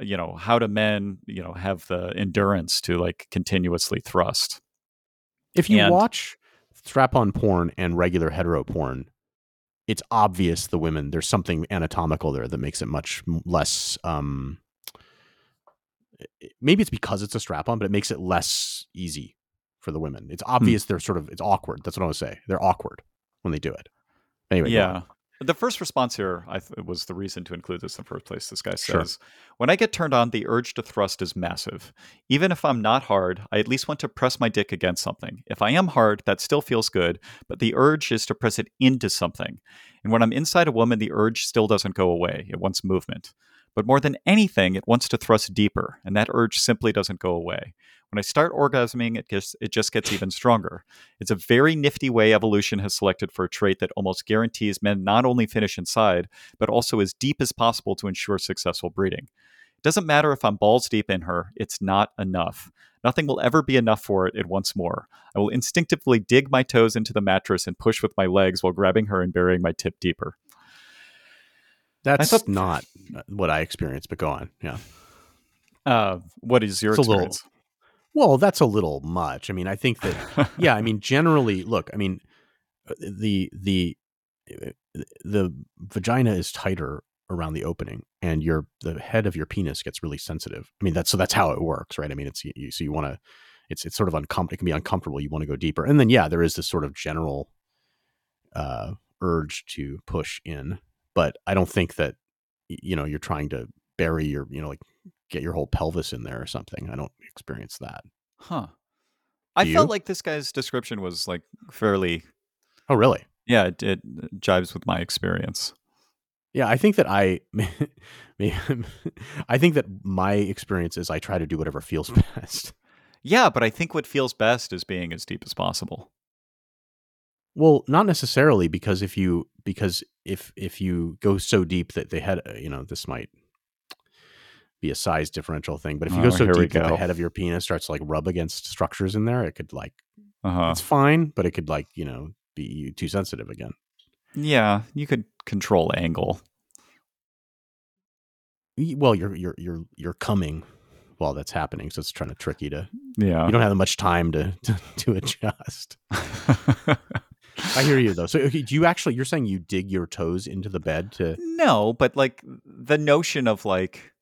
you know, how do men, you know, have the endurance to like continuously thrust? If you and, watch strap-on porn and regular hetero porn, it's obvious the women, there's something anatomical there that makes it much less, um, maybe it's because it's a strap-on, but it makes it less easy for the women. It's obvious hmm. they're sort of, it's awkward. That's what I would say. They're awkward when they do it. Anyway. Yeah. The first response here I th- was the reason to include this in the first place. This guy says, sure. When I get turned on, the urge to thrust is massive. Even if I'm not hard, I at least want to press my dick against something. If I am hard, that still feels good, but the urge is to press it into something. And when I'm inside a woman, the urge still doesn't go away. It wants movement. But more than anything, it wants to thrust deeper, and that urge simply doesn't go away. When I start orgasming, it gets, it just gets even stronger. It's a very nifty way evolution has selected for a trait that almost guarantees men not only finish inside, but also as deep as possible to ensure successful breeding. Doesn't matter if I'm balls deep in her, it's not enough. Nothing will ever be enough for it, it wants more. I will instinctively dig my toes into the mattress and push with my legs while grabbing her and burying my tip deeper. That's thought, not what I experienced, but go on. Yeah. Uh, what is your it's experience? Little, well, that's a little much. I mean, I think that, yeah, I mean, generally, look, I mean, the the the vagina is tighter around the opening, and your the head of your penis gets really sensitive. I mean, that's so that's how it works, right? I mean, it's you, so you want to, it's it's sort of uncomfortable. It can be uncomfortable. You want to go deeper, and then yeah, there is this sort of general uh, urge to push in, but I don't think that you know you're trying to bury your you know like get your whole pelvis in there or something. I don't experience that. Huh? I you? felt like this guy's description was like fairly. Oh really? Yeah, it, it jives with my experience. Yeah, I think that I, I think that my experience is I try to do whatever feels best. Yeah, but I think what feels best is being as deep as possible. Well, not necessarily, because if you because if if you go so deep that the head, you know, this might be a size differential thing. But if you go oh, so deep go. that the head of your penis starts to like rub against structures in there, it could like uh-huh. it's fine, but it could like you know be too sensitive again. Yeah, you could control angle. Well, you're you're you're you're coming while that's happening, so it's kind of tricky to. Yeah, you don't have much time to to, to adjust. I hear you though. So, okay, do you actually? You're saying you dig your toes into the bed to? No, but like the notion of like,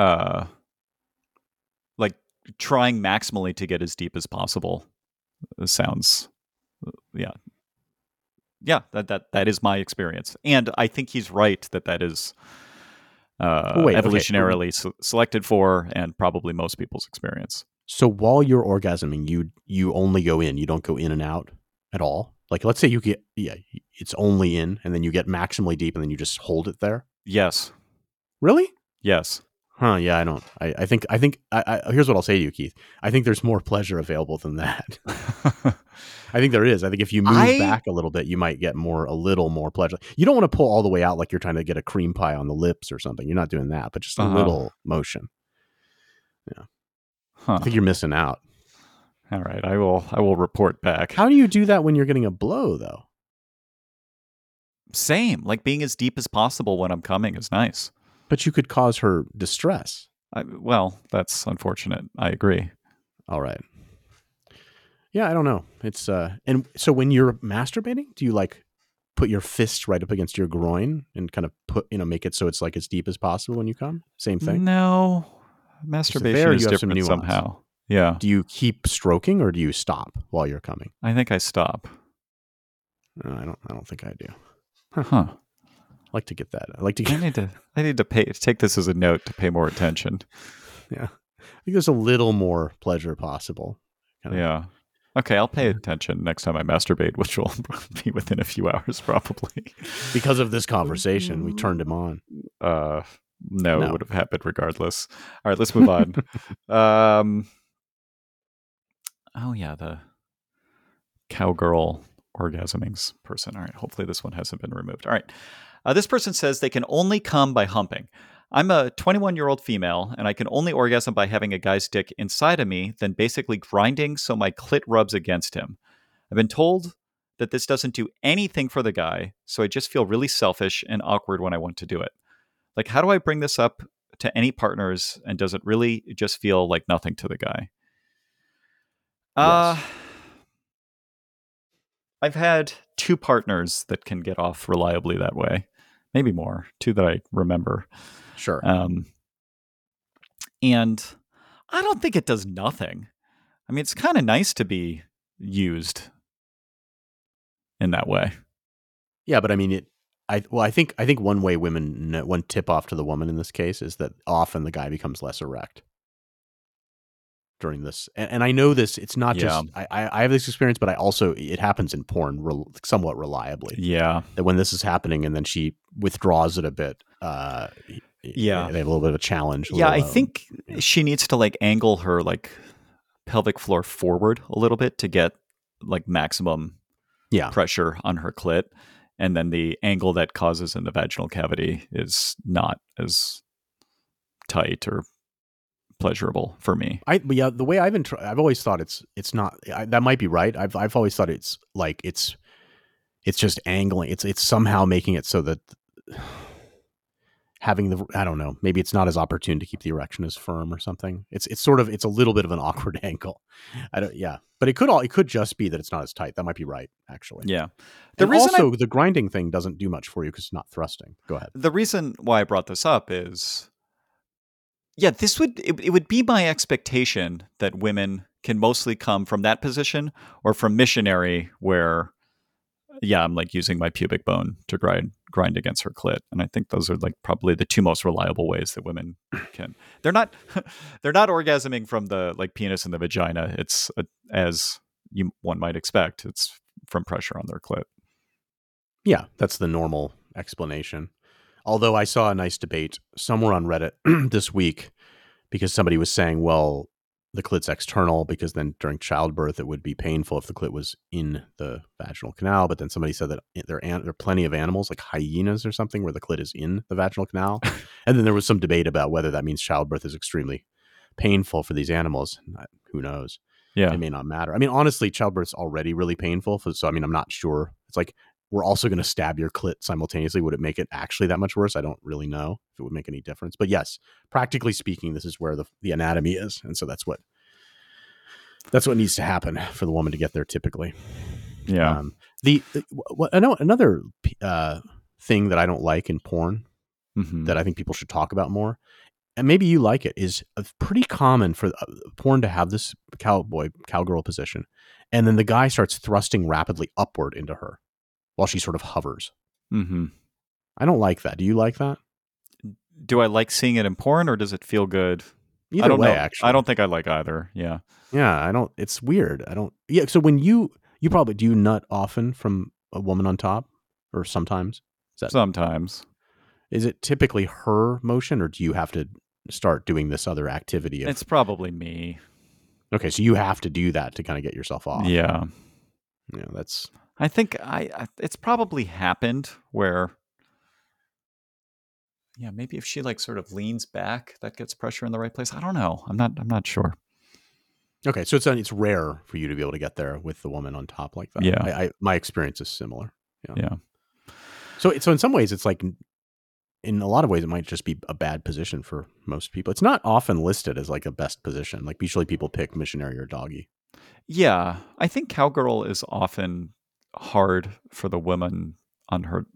uh, like trying maximally to get as deep as possible sounds, yeah. Yeah, that, that that is my experience. And I think he's right that that is uh, Wait, evolutionarily okay. so- selected for and probably most people's experience. So while you're orgasming, you you only go in. You don't go in and out at all? Like, let's say you get, yeah, it's only in, and then you get maximally deep, and then you just hold it there? Yes. Really? Yes. Huh, yeah, I don't. I, I think, I think, I, I, here's what I'll say to you, Keith. I think there's more pleasure available than that. I think there is. I think if you move I... back a little bit, you might get more, a little more pleasure. You don't want to pull all the way out like you're trying to get a cream pie on the lips or something. You're not doing that, but just a uh-huh. little motion. Yeah. Huh. I think you're missing out. All right. I will, I will report back. How do you do that when you're getting a blow, though? Same. Like being as deep as possible when I'm coming is nice. But you could cause her distress. I, well, that's unfortunate. I agree. All right. Yeah, I don't know. It's uh, and so when you're masturbating, do you like put your fist right up against your groin and kind of put, you know, make it so it's like as deep as possible when you come? Same thing? No, masturbation there, is different some somehow. Yeah. Do you keep stroking or do you stop while you're coming? I think I stop. No, I don't. I don't think I do. Huh. Like to get that. I like to. Get I need to. I need to pay. Take this as a note to pay more attention. Yeah, I think there's a little more pleasure possible. Kind of. Yeah. Okay, I'll pay attention next time I masturbate, which will be within a few hours, probably. Because of this conversation, we turned him on. Uh, no, no. It would have happened regardless. All right, let's move on. um. Oh yeah, the cowgirl orgasmings person. All right, hopefully this one hasn't been removed. All right. Uh, this person says they can only come by humping. I'm a twenty-one-year-old female, and I can only orgasm by having a guy's dick inside of me, then basically grinding so my clit rubs against him. I've been told that this doesn't do anything for the guy, so I just feel really selfish and awkward when I want to do it. Like, how do I bring this up to any partners, and does it really just feel like nothing to the guy? Yes. Uh, I've had two partners that can get off reliably that way. Maybe more, two that I remember. Sure. Um, and I don't think it does nothing. I mean, it's kind of nice to be used in that way. Yeah, but I mean, it. I well, I think I think one way women, know, one tip off to the woman in this case is that often the guy becomes less erect during this. And, and I know this. It's not yeah. just I, I have this experience, but I also it happens in porn re- somewhat reliably. Yeah, that when this is happening, and then she withdraws it a bit. Uh, yeah, they have a little bit of a challenge. Yeah, I think yeah. she needs to like angle her like pelvic floor forward a little bit to get like maximum yeah. pressure on her clit, and then the angle that causes in the vaginal cavity is not as tight or pleasurable for me. I yeah, the way I've been, tr- I've always thought it's it's not. I, that might be right. I've I've always thought it's like it's it's just angling. It's it's somehow making it so that having the I don't know. Maybe it's not as opportune to keep the erection as firm or something. It's it's sort of it's a little bit of an awkward angle. I don't. Yeah, but it could all it could just be that it's not as tight. That might be right actually. Yeah. The and reason also I, the grinding thing doesn't do much for you because it's not thrusting. Go ahead. The reason why I brought this up is. Yeah, this would it, it would be my expectation that women can mostly come from that position or from missionary where, yeah, I'm like using my pubic bone to grind grind against her clit. And I think those are like probably the two most reliable ways that women can. They're not they're not orgasming from the like penis and the vagina. It's a, as you one might expect. It's from pressure on their clit. Yeah, that's the normal explanation. Although I saw a nice debate somewhere on Reddit this week because somebody was saying, well, the clit's external because then during childbirth, it would be painful if the clit was in the vaginal canal. But then somebody said that there are, an- there are plenty of animals like hyenas or something where the clit is in the vaginal canal. And then there was some debate about whether that means childbirth is extremely painful for these animals. Who knows? Yeah, it may not matter. I mean, honestly, childbirth's already really painful. For, so, I mean, I'm not sure. It's like, we're also going to stab your clit simultaneously. Would it make it actually that much worse? I don't really know if it would make any difference. But yes, practically speaking, this is where the, the anatomy is. And so that's what that's what needs to happen for the woman to get there typically. Yeah. Um, the, the what, I know another uh, thing that I don't like in porn mm-hmm. that I think people should talk about more, and maybe you like it, is pretty common for porn to have this cowboy, cowgirl position. And then the guy starts thrusting rapidly upward into her. While she sort of hovers. Mm-hmm. I don't like that. Do you like that? Do I like seeing it in porn or does it feel good? Either I don't way, know. Actually. I don't think I like either. Yeah. Yeah. I don't, it's weird. I don't, yeah. So when you, you probably, do you nut often from a woman on top or sometimes? Is that, sometimes. Is it typically her motion or do you have to start doing this other activity? Of, it's probably me. Okay. So you have to do that to kind of get yourself off. Yeah. Yeah. That's. I think I, I it's probably happened where, yeah, maybe if she like sort of leans back, that gets pressure in the right place. I don't know. I'm not. I'm not sure. Okay, so it's it's rare for you to be able to get there with the woman on top like that. Yeah, I, I, my experience is similar. Yeah. yeah. So so in some ways, it's like in a lot of ways, it might just be a bad position for most people. It's not often listed as like a best position. Like usually, people pick missionary or doggy. Yeah, I think cowgirl is often. Hard for the woman on her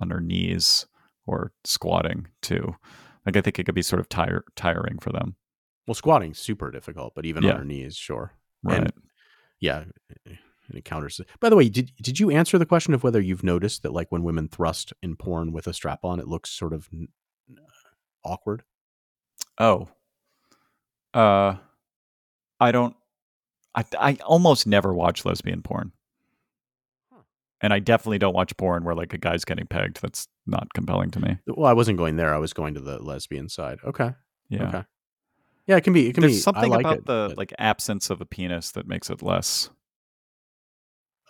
on her knees or squatting too. Like I think it could be sort of tire, tiring for them. Well, squatting's super difficult, but even yeah. on her knees, sure. Right. And, yeah, it encounters. By the way, did did you answer the question of whether you've noticed that like when women thrust in porn with a strap on, it looks sort of n- awkward? Oh, uh, I don't. I I almost never watch lesbian porn. And I definitely don't watch porn where like a guy's getting pegged. That's not compelling to me. Well, I wasn't going there. I was going to the lesbian side. Okay. Yeah. Okay. Yeah, it can be. It can There's be, something I like about it, the but... like absence of a penis that makes it less.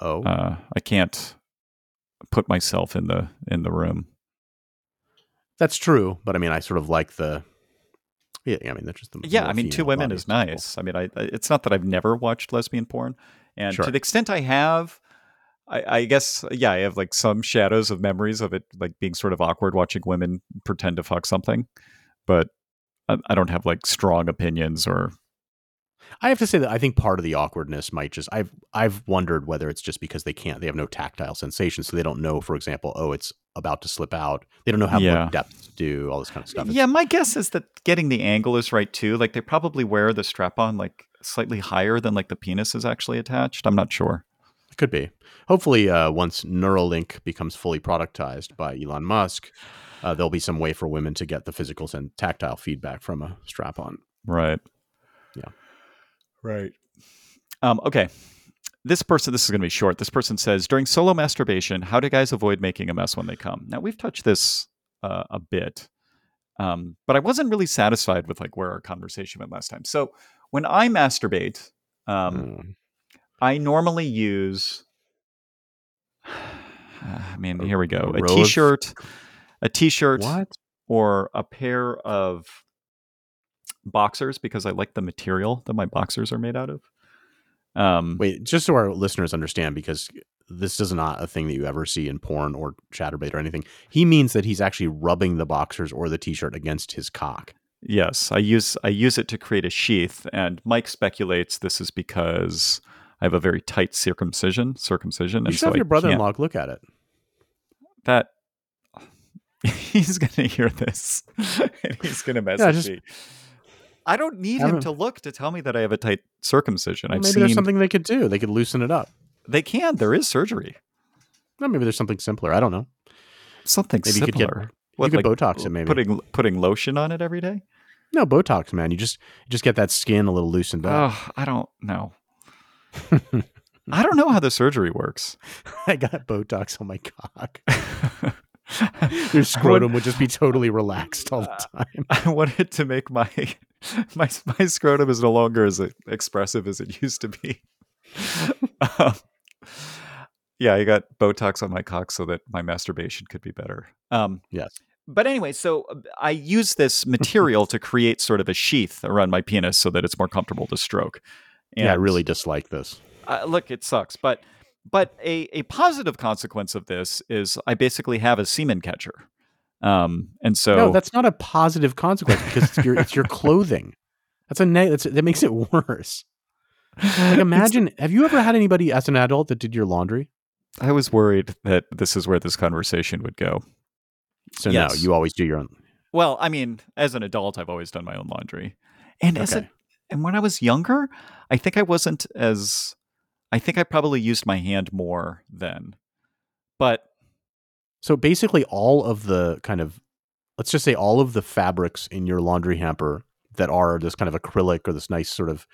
Oh. Uh, I can't put myself in the in the room. That's true, but I mean, I sort of like the. Yeah, I mean, that's just the. Yeah, I mean, two women is nice. People. I mean, I it's not that I've never watched lesbian porn, and sure. to the extent I have. I, I guess, yeah, I have like some shadows of memories of it, like being sort of awkward watching women pretend to fuck something, but I, I don't have like strong opinions or. I have to say that I think part of the awkwardness might just, I've, I've wondered whether it's just because they can't, they have no tactile sensation. So they don't know, for example, oh, it's about to slip out. They don't know how yeah. much depth to do, all this kind of stuff. It's, yeah. My guess is that getting the angle is right too. Like they probably wear the strap on like slightly higher than like the penis is actually attached. I'm not sure. Could be. Hopefully, uh, once Neuralink becomes fully productized by Elon Musk, uh, there'll be some way for women to get the physical and tactile feedback from a strap-on. Right. Yeah. Right. Um, okay. This person, this is going to be short. This person says, during solo masturbation, how do guys avoid making a mess when they come? Now, we've touched this uh, a bit, um, but I wasn't really satisfied with like where our conversation went last time. So when I masturbate... Um, mm. I normally use, I mean, here we go, a t-shirt, a t-shirt what? Or a pair of boxers because I like the material that my boxers are made out of. Um, Wait, just so our listeners understand, because this is not a thing that you ever see in porn or Chaturbate or anything. He means that he's actually rubbing the boxers or the T-shirt against his cock. Yes, I use I use it to create a sheath. And Mike speculates this is because I have a very tight circumcision. Circumcision. You should have your brother-in-law look at it. That he's going to hear this. And he's going to message me. I don't need him to look to tell me that I have a tight circumcision. I've seen, there's something they could do. They could loosen it up. They can. There is surgery. Well, maybe there's something simpler. I don't know. Something maybe simpler. You could, get, what, you could like Botox it, maybe. Putting putting lotion on it every day? No, Botox, man. You just just get that skin a little loosened up. Oh, I don't know. I don't know how the surgery works. I got Botox on my cock. Your scrotum would, would just be totally relaxed all the time. I wanted to make my my my scrotum is no longer as expressive as it used to be. um, Yeah, I got Botox on my cock so that my masturbation could be better. Um, yes. But anyway, so I use this material to create sort of a sheath around my penis so that it's more comfortable to stroke. And yeah, I really dislike this. Uh, look, it sucks. But but a, a positive consequence of this is I basically have a semen catcher. Um, and so no, that's not a positive consequence because it's your it's your clothing. That's a ne- that's, that makes it worse. Like imagine, have you ever had anybody as an adult that did your laundry? I was worried that this is where this conversation would go. So yes. Now you always do your own. Well, I mean, as an adult, I've always done my own laundry. And okay. as a, and when I was younger, I think I wasn't as, I think I probably used my hand more then. But. So basically all of the kind of, let's just say all of the fabrics in your laundry hamper that are this kind of acrylic or this nice sort of,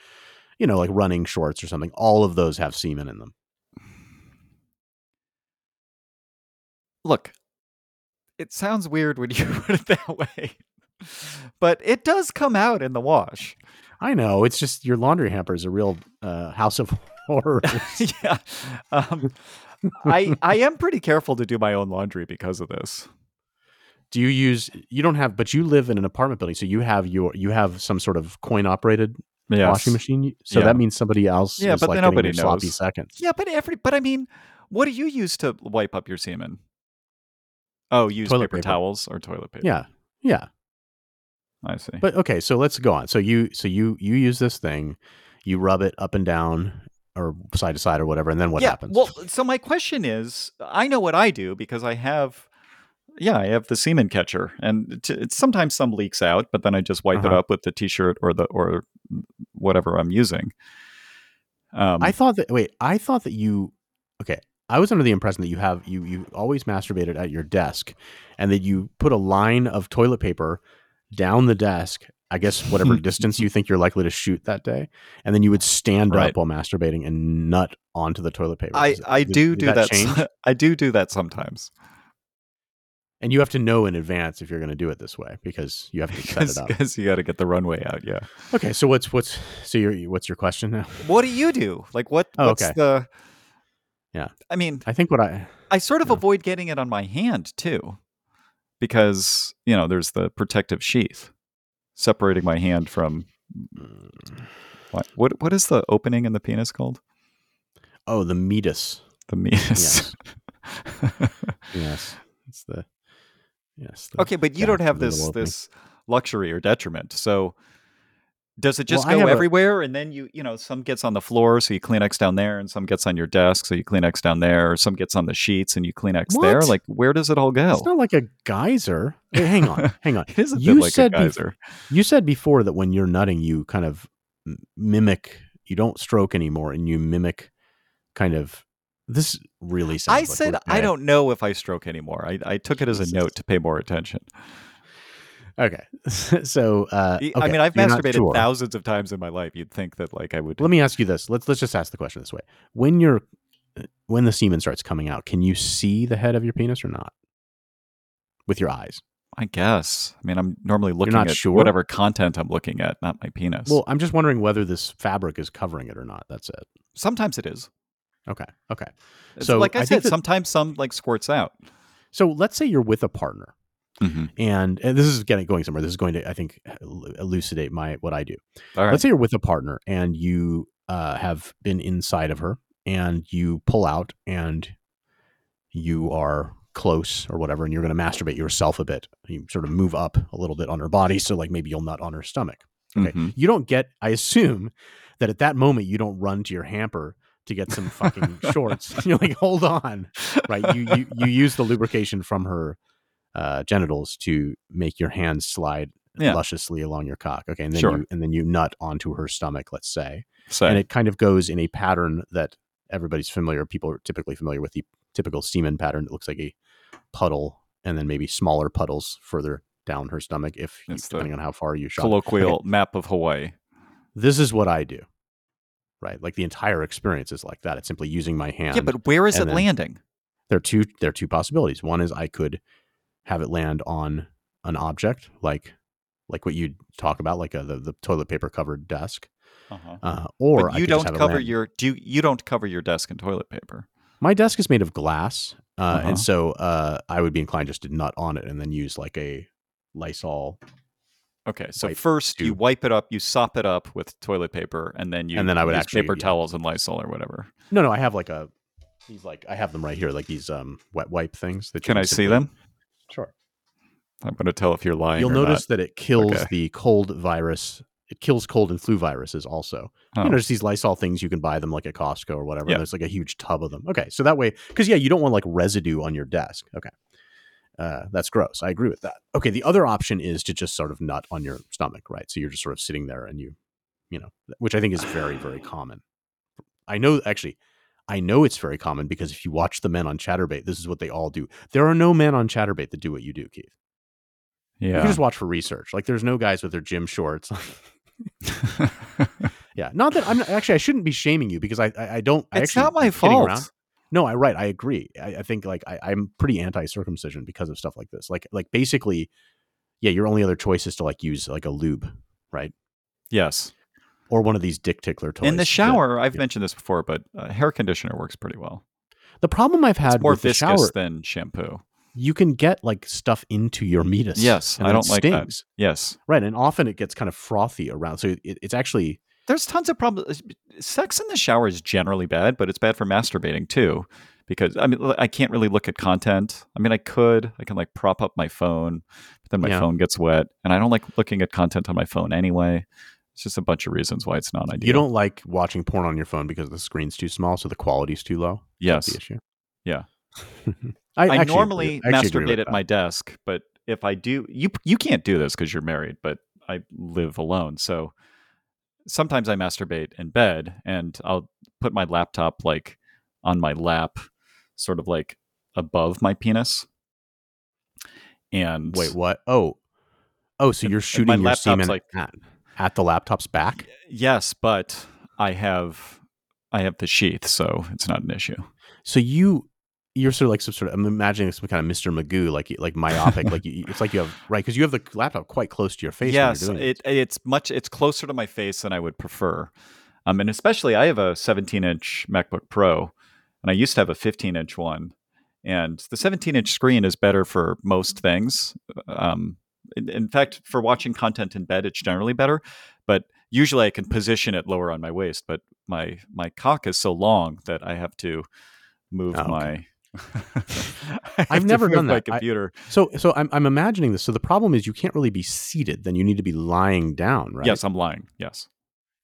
you know, like running shorts or something, all of those have semen in them. Look, it sounds weird when you put it that way, but it does come out in the wash. I know. It's just your laundry hamper is a real uh, house of horrors. Yeah. Um, I I am pretty careful to do my own laundry because of this. Do you use, you don't have, but you live in an apartment building, so you have your, you have some sort of coin operated yes. washing machine. So yeah. That means somebody else yeah, is but like then nobody knows. Sloppy seconds. Yeah, but every, but I mean, what do you use to wipe up your semen? Oh, use paper, paper towels or toilet paper. Yeah. Yeah. I see. But okay, so let's go on. So you so you you use this thing, you rub it up and down or side to side or whatever, and then what yeah, happens? Well, so my question is, I know what I do because I have yeah, I have the semen catcher and t- it's sometimes some leaks out, but then I just wipe uh-huh. it up with the t-shirt or the or whatever I'm using. Um, I thought that wait, I thought that you okay. I was under the impression that you have you you always masturbated at your desk and that you put a line of toilet paper down the desk, I guess whatever distance you think you're likely to shoot that day, and then you would stand right. up while masturbating and nut onto the toilet paper. I, I did, do did do that. that so, I do do that sometimes. And you have to know in advance if you're going to do it this way because you have to because, set it up. Because you got to get the runway out, yeah. Okay, so what's what's so your what's your question now? What do you do? Like what oh, what's okay. the Yeah. I mean, I think what I I sort of yeah. avoid getting it on my hand too, because, you know, there's the protective sheath separating my hand from what what what is the opening in the penis called? Oh, the meatus. The meatus. Yes. Yes. It's the Yes. The okay, but you don't have this this luxury or detriment. So does it just well, go everywhere a... and then you, you know, some gets on the floor, so you Kleenex down there, and some gets on your desk, so you Kleenex down there, or some gets on the sheets and you Kleenex what? there? Like, where does it all go? It's not like a geyser. Hey, hang on, hang on. It is a bit like a geyser. Be- you said before that when you're nutting, you kind of mimic, you don't stroke anymore, and you mimic kind of, this really sounds I like said, I don't know if I stroke anymore. I, I took it as a note to pay more attention. Okay, so uh, okay. I mean, I've You're masturbated sure. thousands of times in my life. You'd think that, like, I would. Let me ask you this. Let's let's just ask the question this way: when you're when the semen starts coming out, can you see the head of your penis or not with your eyes? I guess. I mean, I'm normally looking at sure? whatever content I'm looking at, not my penis. Well, I'm just wondering whether this fabric is covering it or not. That's it. Sometimes it is. Okay. Okay. So, like I, I said, that... sometimes some like squirts out. So let's say you're with a partner. Mm-hmm. And, and this is getting going somewhere. This is going to, I think, elucidate my what I do. All right. Let's say you're with a partner and you uh, have been inside of her and you pull out and you are close or whatever, and you're going to masturbate yourself a bit. You sort of move up a little bit on her body. So like maybe you'll nut on her stomach. Okay. Mm-hmm. You don't get, I assume that at that moment you don't run to your hamper to get some fucking shorts. You're like, hold on. Right. You, you, you use the lubrication from her uh, genitals to make your hands slide yeah. lusciously along your cock. Okay. And then sure. you, and then you nut onto her stomach, let's say, so. And it kind of goes in a pattern that everybody's familiar. People are typically familiar with the typical semen pattern. It looks like a puddle and then maybe smaller puddles further down her stomach, if you, depending on how far you shot. Colloquial okay. map of Hawaii. This is what I do, right? Like the entire experience is like that. It's simply using my hand. Yeah, but where is it landing? There are two. There are two possibilities. One is I could have it land on an object, like like what you talk about, like a, the, the toilet paper covered desk. Uh-huh. Uh, or but you I don't just have cover your do you, you don't cover your desk in toilet paper. My desk is made of glass, uh, uh-huh. and so uh, I would be inclined just to nut on it and then use like a Lysol. Okay, so first tube. You wipe it up, you sop it up with toilet paper, and then you and then I would use actually paper yeah. towels and Lysol or whatever. No, no, I have like a these like I have them right here, like these um wet wipe things. That you can, can I see them? Sure. I'm going to tell if you're lying. You'll or notice not. That it kills okay. the cold virus. It kills cold and flu viruses also. Oh. You know, there's these Lysol things, you can buy them like at Costco or whatever. Yeah. There's like a huge tub of them. Okay, so that way, because yeah, you don't want like residue on your desk. Okay, uh, that's gross. I agree with that. Okay, the other option is to just sort of nut on your stomach, right? So you're just sort of sitting there and you, you know, which I think is very, very common. I know, actually, I know it's very common because if you watch the men on Chaturbate, this is what they all do. There are no men on Chaturbate that do what you do, Keith. Yeah. You can just watch for research. Like there's no guys with their gym shorts. Yeah, not that I'm not, actually I shouldn't be shaming you because I I, I don't. I it's actually, not my fault. Around. No, I right. I agree. I, I think like I, I'm pretty anti-circumcision because of stuff like this. Like like basically, yeah, your only other choice is to like use like a lube, right? Yes, or one of these dick tickler toys. In the shower, that, I've yeah. mentioned this before, but uh, hair conditioner works pretty well. The problem I've had it's more with viscous the shower than shampoo. You can get like stuff into your meatus. Yes, I don't like that. Yes. Right, and often it gets kind of frothy around. So it, it's actually... There's tons of problems. Sex in the shower is generally bad, but it's bad for masturbating too. Because, I mean, I can't really look at content. I mean, I could. I can like prop up my phone, but then my yeah. phone gets wet. And I don't like looking at content on my phone anyway. It's just a bunch of reasons why it's not ideal. You don't like watching porn on your phone because the screen's too small, so the quality's too low? Yes. That's the issue. Yeah. I, I actually, normally I masturbate at that. My desk, but if I do, you you can't do this because you're married, but I live alone. So sometimes I masturbate in bed and I'll put my laptop like on my lap, sort of like above my penis. And wait, what? Oh, oh, so you're shooting your semen like, at, at the laptop's back? Yes, but I have I have the sheath, so it's not an issue. So you. You're sort of like some sort of, I'm imagining some kind of Mister Magoo, like like myopic, like you, it's like you have, right? Because you have the laptop quite close to your face. Yes, when you're doing it, it. it's much, it's closer to my face than I would prefer. Um, and especially I have a seventeen inch MacBook Pro and I used to have a fifteen inch one, and the seventeen inch screen is better for most things. Um, in, in fact, for watching content in bed, it's generally better, but usually I can position it lower on my waist, but my, my cock is so long that I have to move oh, okay. my... I've never done that. Computer. I, so, so I'm I'm imagining this. So the problem is you can't really be seated. Then you need to be lying down, right? Yes, I'm lying. Yes.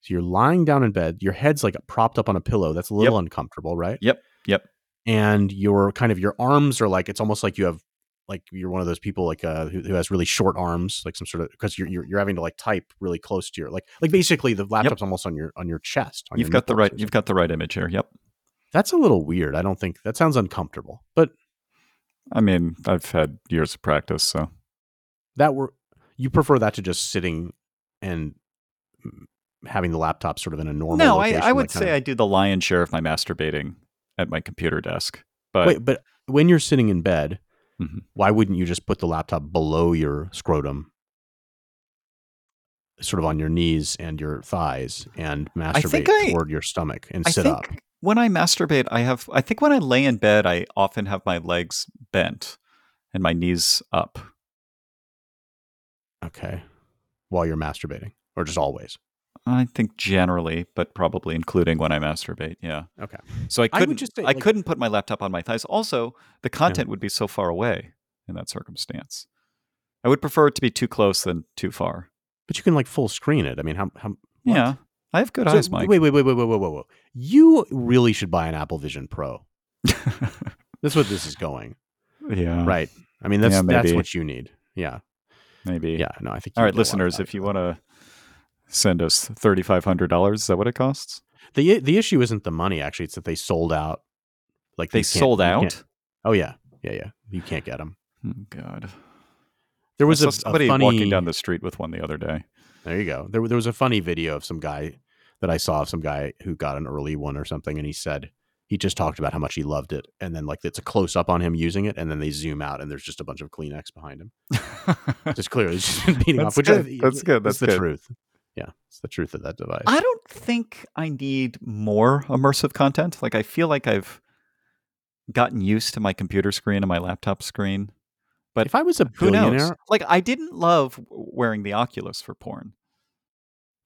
So you're lying down in bed. Your head's like propped up on a pillow. That's a little yep. uncomfortable, right? Yep. Yep. And your kind of your arms are like, it's almost like you have like you're one of those people like uh, who, who has really short arms, like some sort of because you're, you're you're having to like type really close to your like like basically the laptop's yep. almost on your on your chest. On you've your got the right. You've got the right image here. Yep. That's a little weird. I don't think that sounds uncomfortable, but I mean, I've had years of practice, so that were you prefer that to just sitting and having the laptop sort of in a normal. No, location, I, I would say of... I do the lion's share of my masturbating at my computer desk. But wait, but when you're sitting in bed, mm-hmm. why wouldn't you just put the laptop below your scrotum? Sort of on your knees and your thighs and masturbate I, toward your stomach and I sit think... up. When I masturbate, I have, I think when I lay in bed, I often have my legs bent and my knees up. Okay. While you're masturbating, or just always? I think generally, but probably including when I masturbate. Yeah. Okay. So I couldn't. I, would just say, I like, couldn't put my laptop on my thighs. Also, the content yeah. would be so far away in that circumstance. I would prefer it to be too close than too far. But you can like full screen it. I mean, how? how what? Yeah. I have good so, eyes, Mike. Wait, wait, wait, wait, wait, wait, wait, wait. You really should buy an Apple Vision Pro. That's what this is going. Yeah. Right. I mean, that's yeah, that's what you need. Yeah. Maybe. Yeah. No, I think. All right, listeners, if you want to send us thirty-five hundred dollars, is that what it costs? The the issue isn't the money, actually. It's that they sold out. Like They, they sold out? Oh, yeah. Yeah, yeah. You can't get them. Oh, God. There was a, somebody a funny... walking down the street with one the other day. There you go. There, there was a funny video of some guy that I saw of some guy who got an early one or something, and he said he just talked about how much he loved it, and then like it's a close up on him using it, and then they zoom out, and there's just a bunch of Kleenex behind him. Just clearly just beating that's off. Which good. Is, that's good. That's the good. truth. Yeah, it's the truth of that device. I don't think I need more immersive content. Like I feel like I've gotten used to my computer screen and my laptop screen. But if I was a billionaire, like I didn't love wearing the Oculus for porn.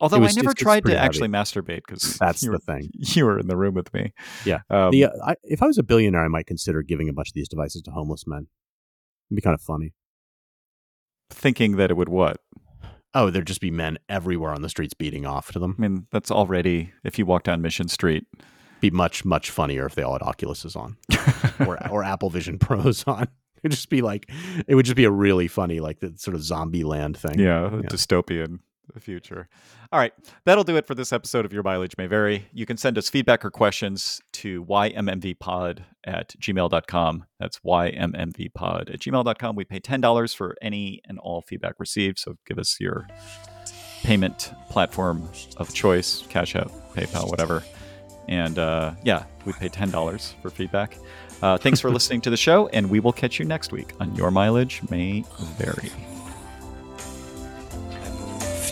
Although was, I never it's, tried it's to heavy. actually masturbate because that's you were, the thing. You were in the room with me. Yeah. Um, the, uh, I, if I was a billionaire, I might consider giving a bunch of these devices to homeless men. It'd be kind of funny. Thinking that it would what? Oh, there'd just be men everywhere on the streets beating off to them. I mean, that's already, if you walk down Mission Street. Be much, much funnier if they all had Oculuses on or, or Apple Vision Pros on. It'd just be like, it would just be a really funny, like the sort of zombie land thing. Yeah, yeah. Dystopian future. All right. That'll do it for this episode of Your Mileage May Vary. You can send us feedback or questions to y m m v pod at gmail dot com. That's y m m v pod at gmail dot com. We pay ten dollars for any and all feedback received. So give us your payment platform of choice, Cash App, PayPal, whatever. And uh, yeah, we pay ten dollars for feedback. Uh, thanks for listening to the show, and we will catch you next week on Your Mileage May Vary.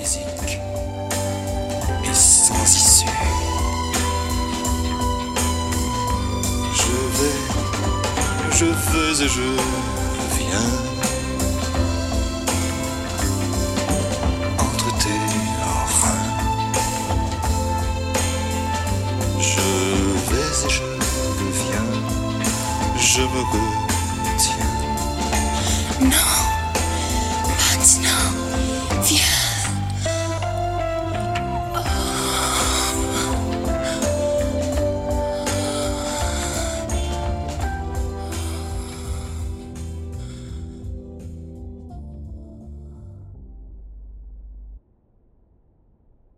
Je veux et je viens entre tes reins. Je vais et je viens. Je me retiens. Non.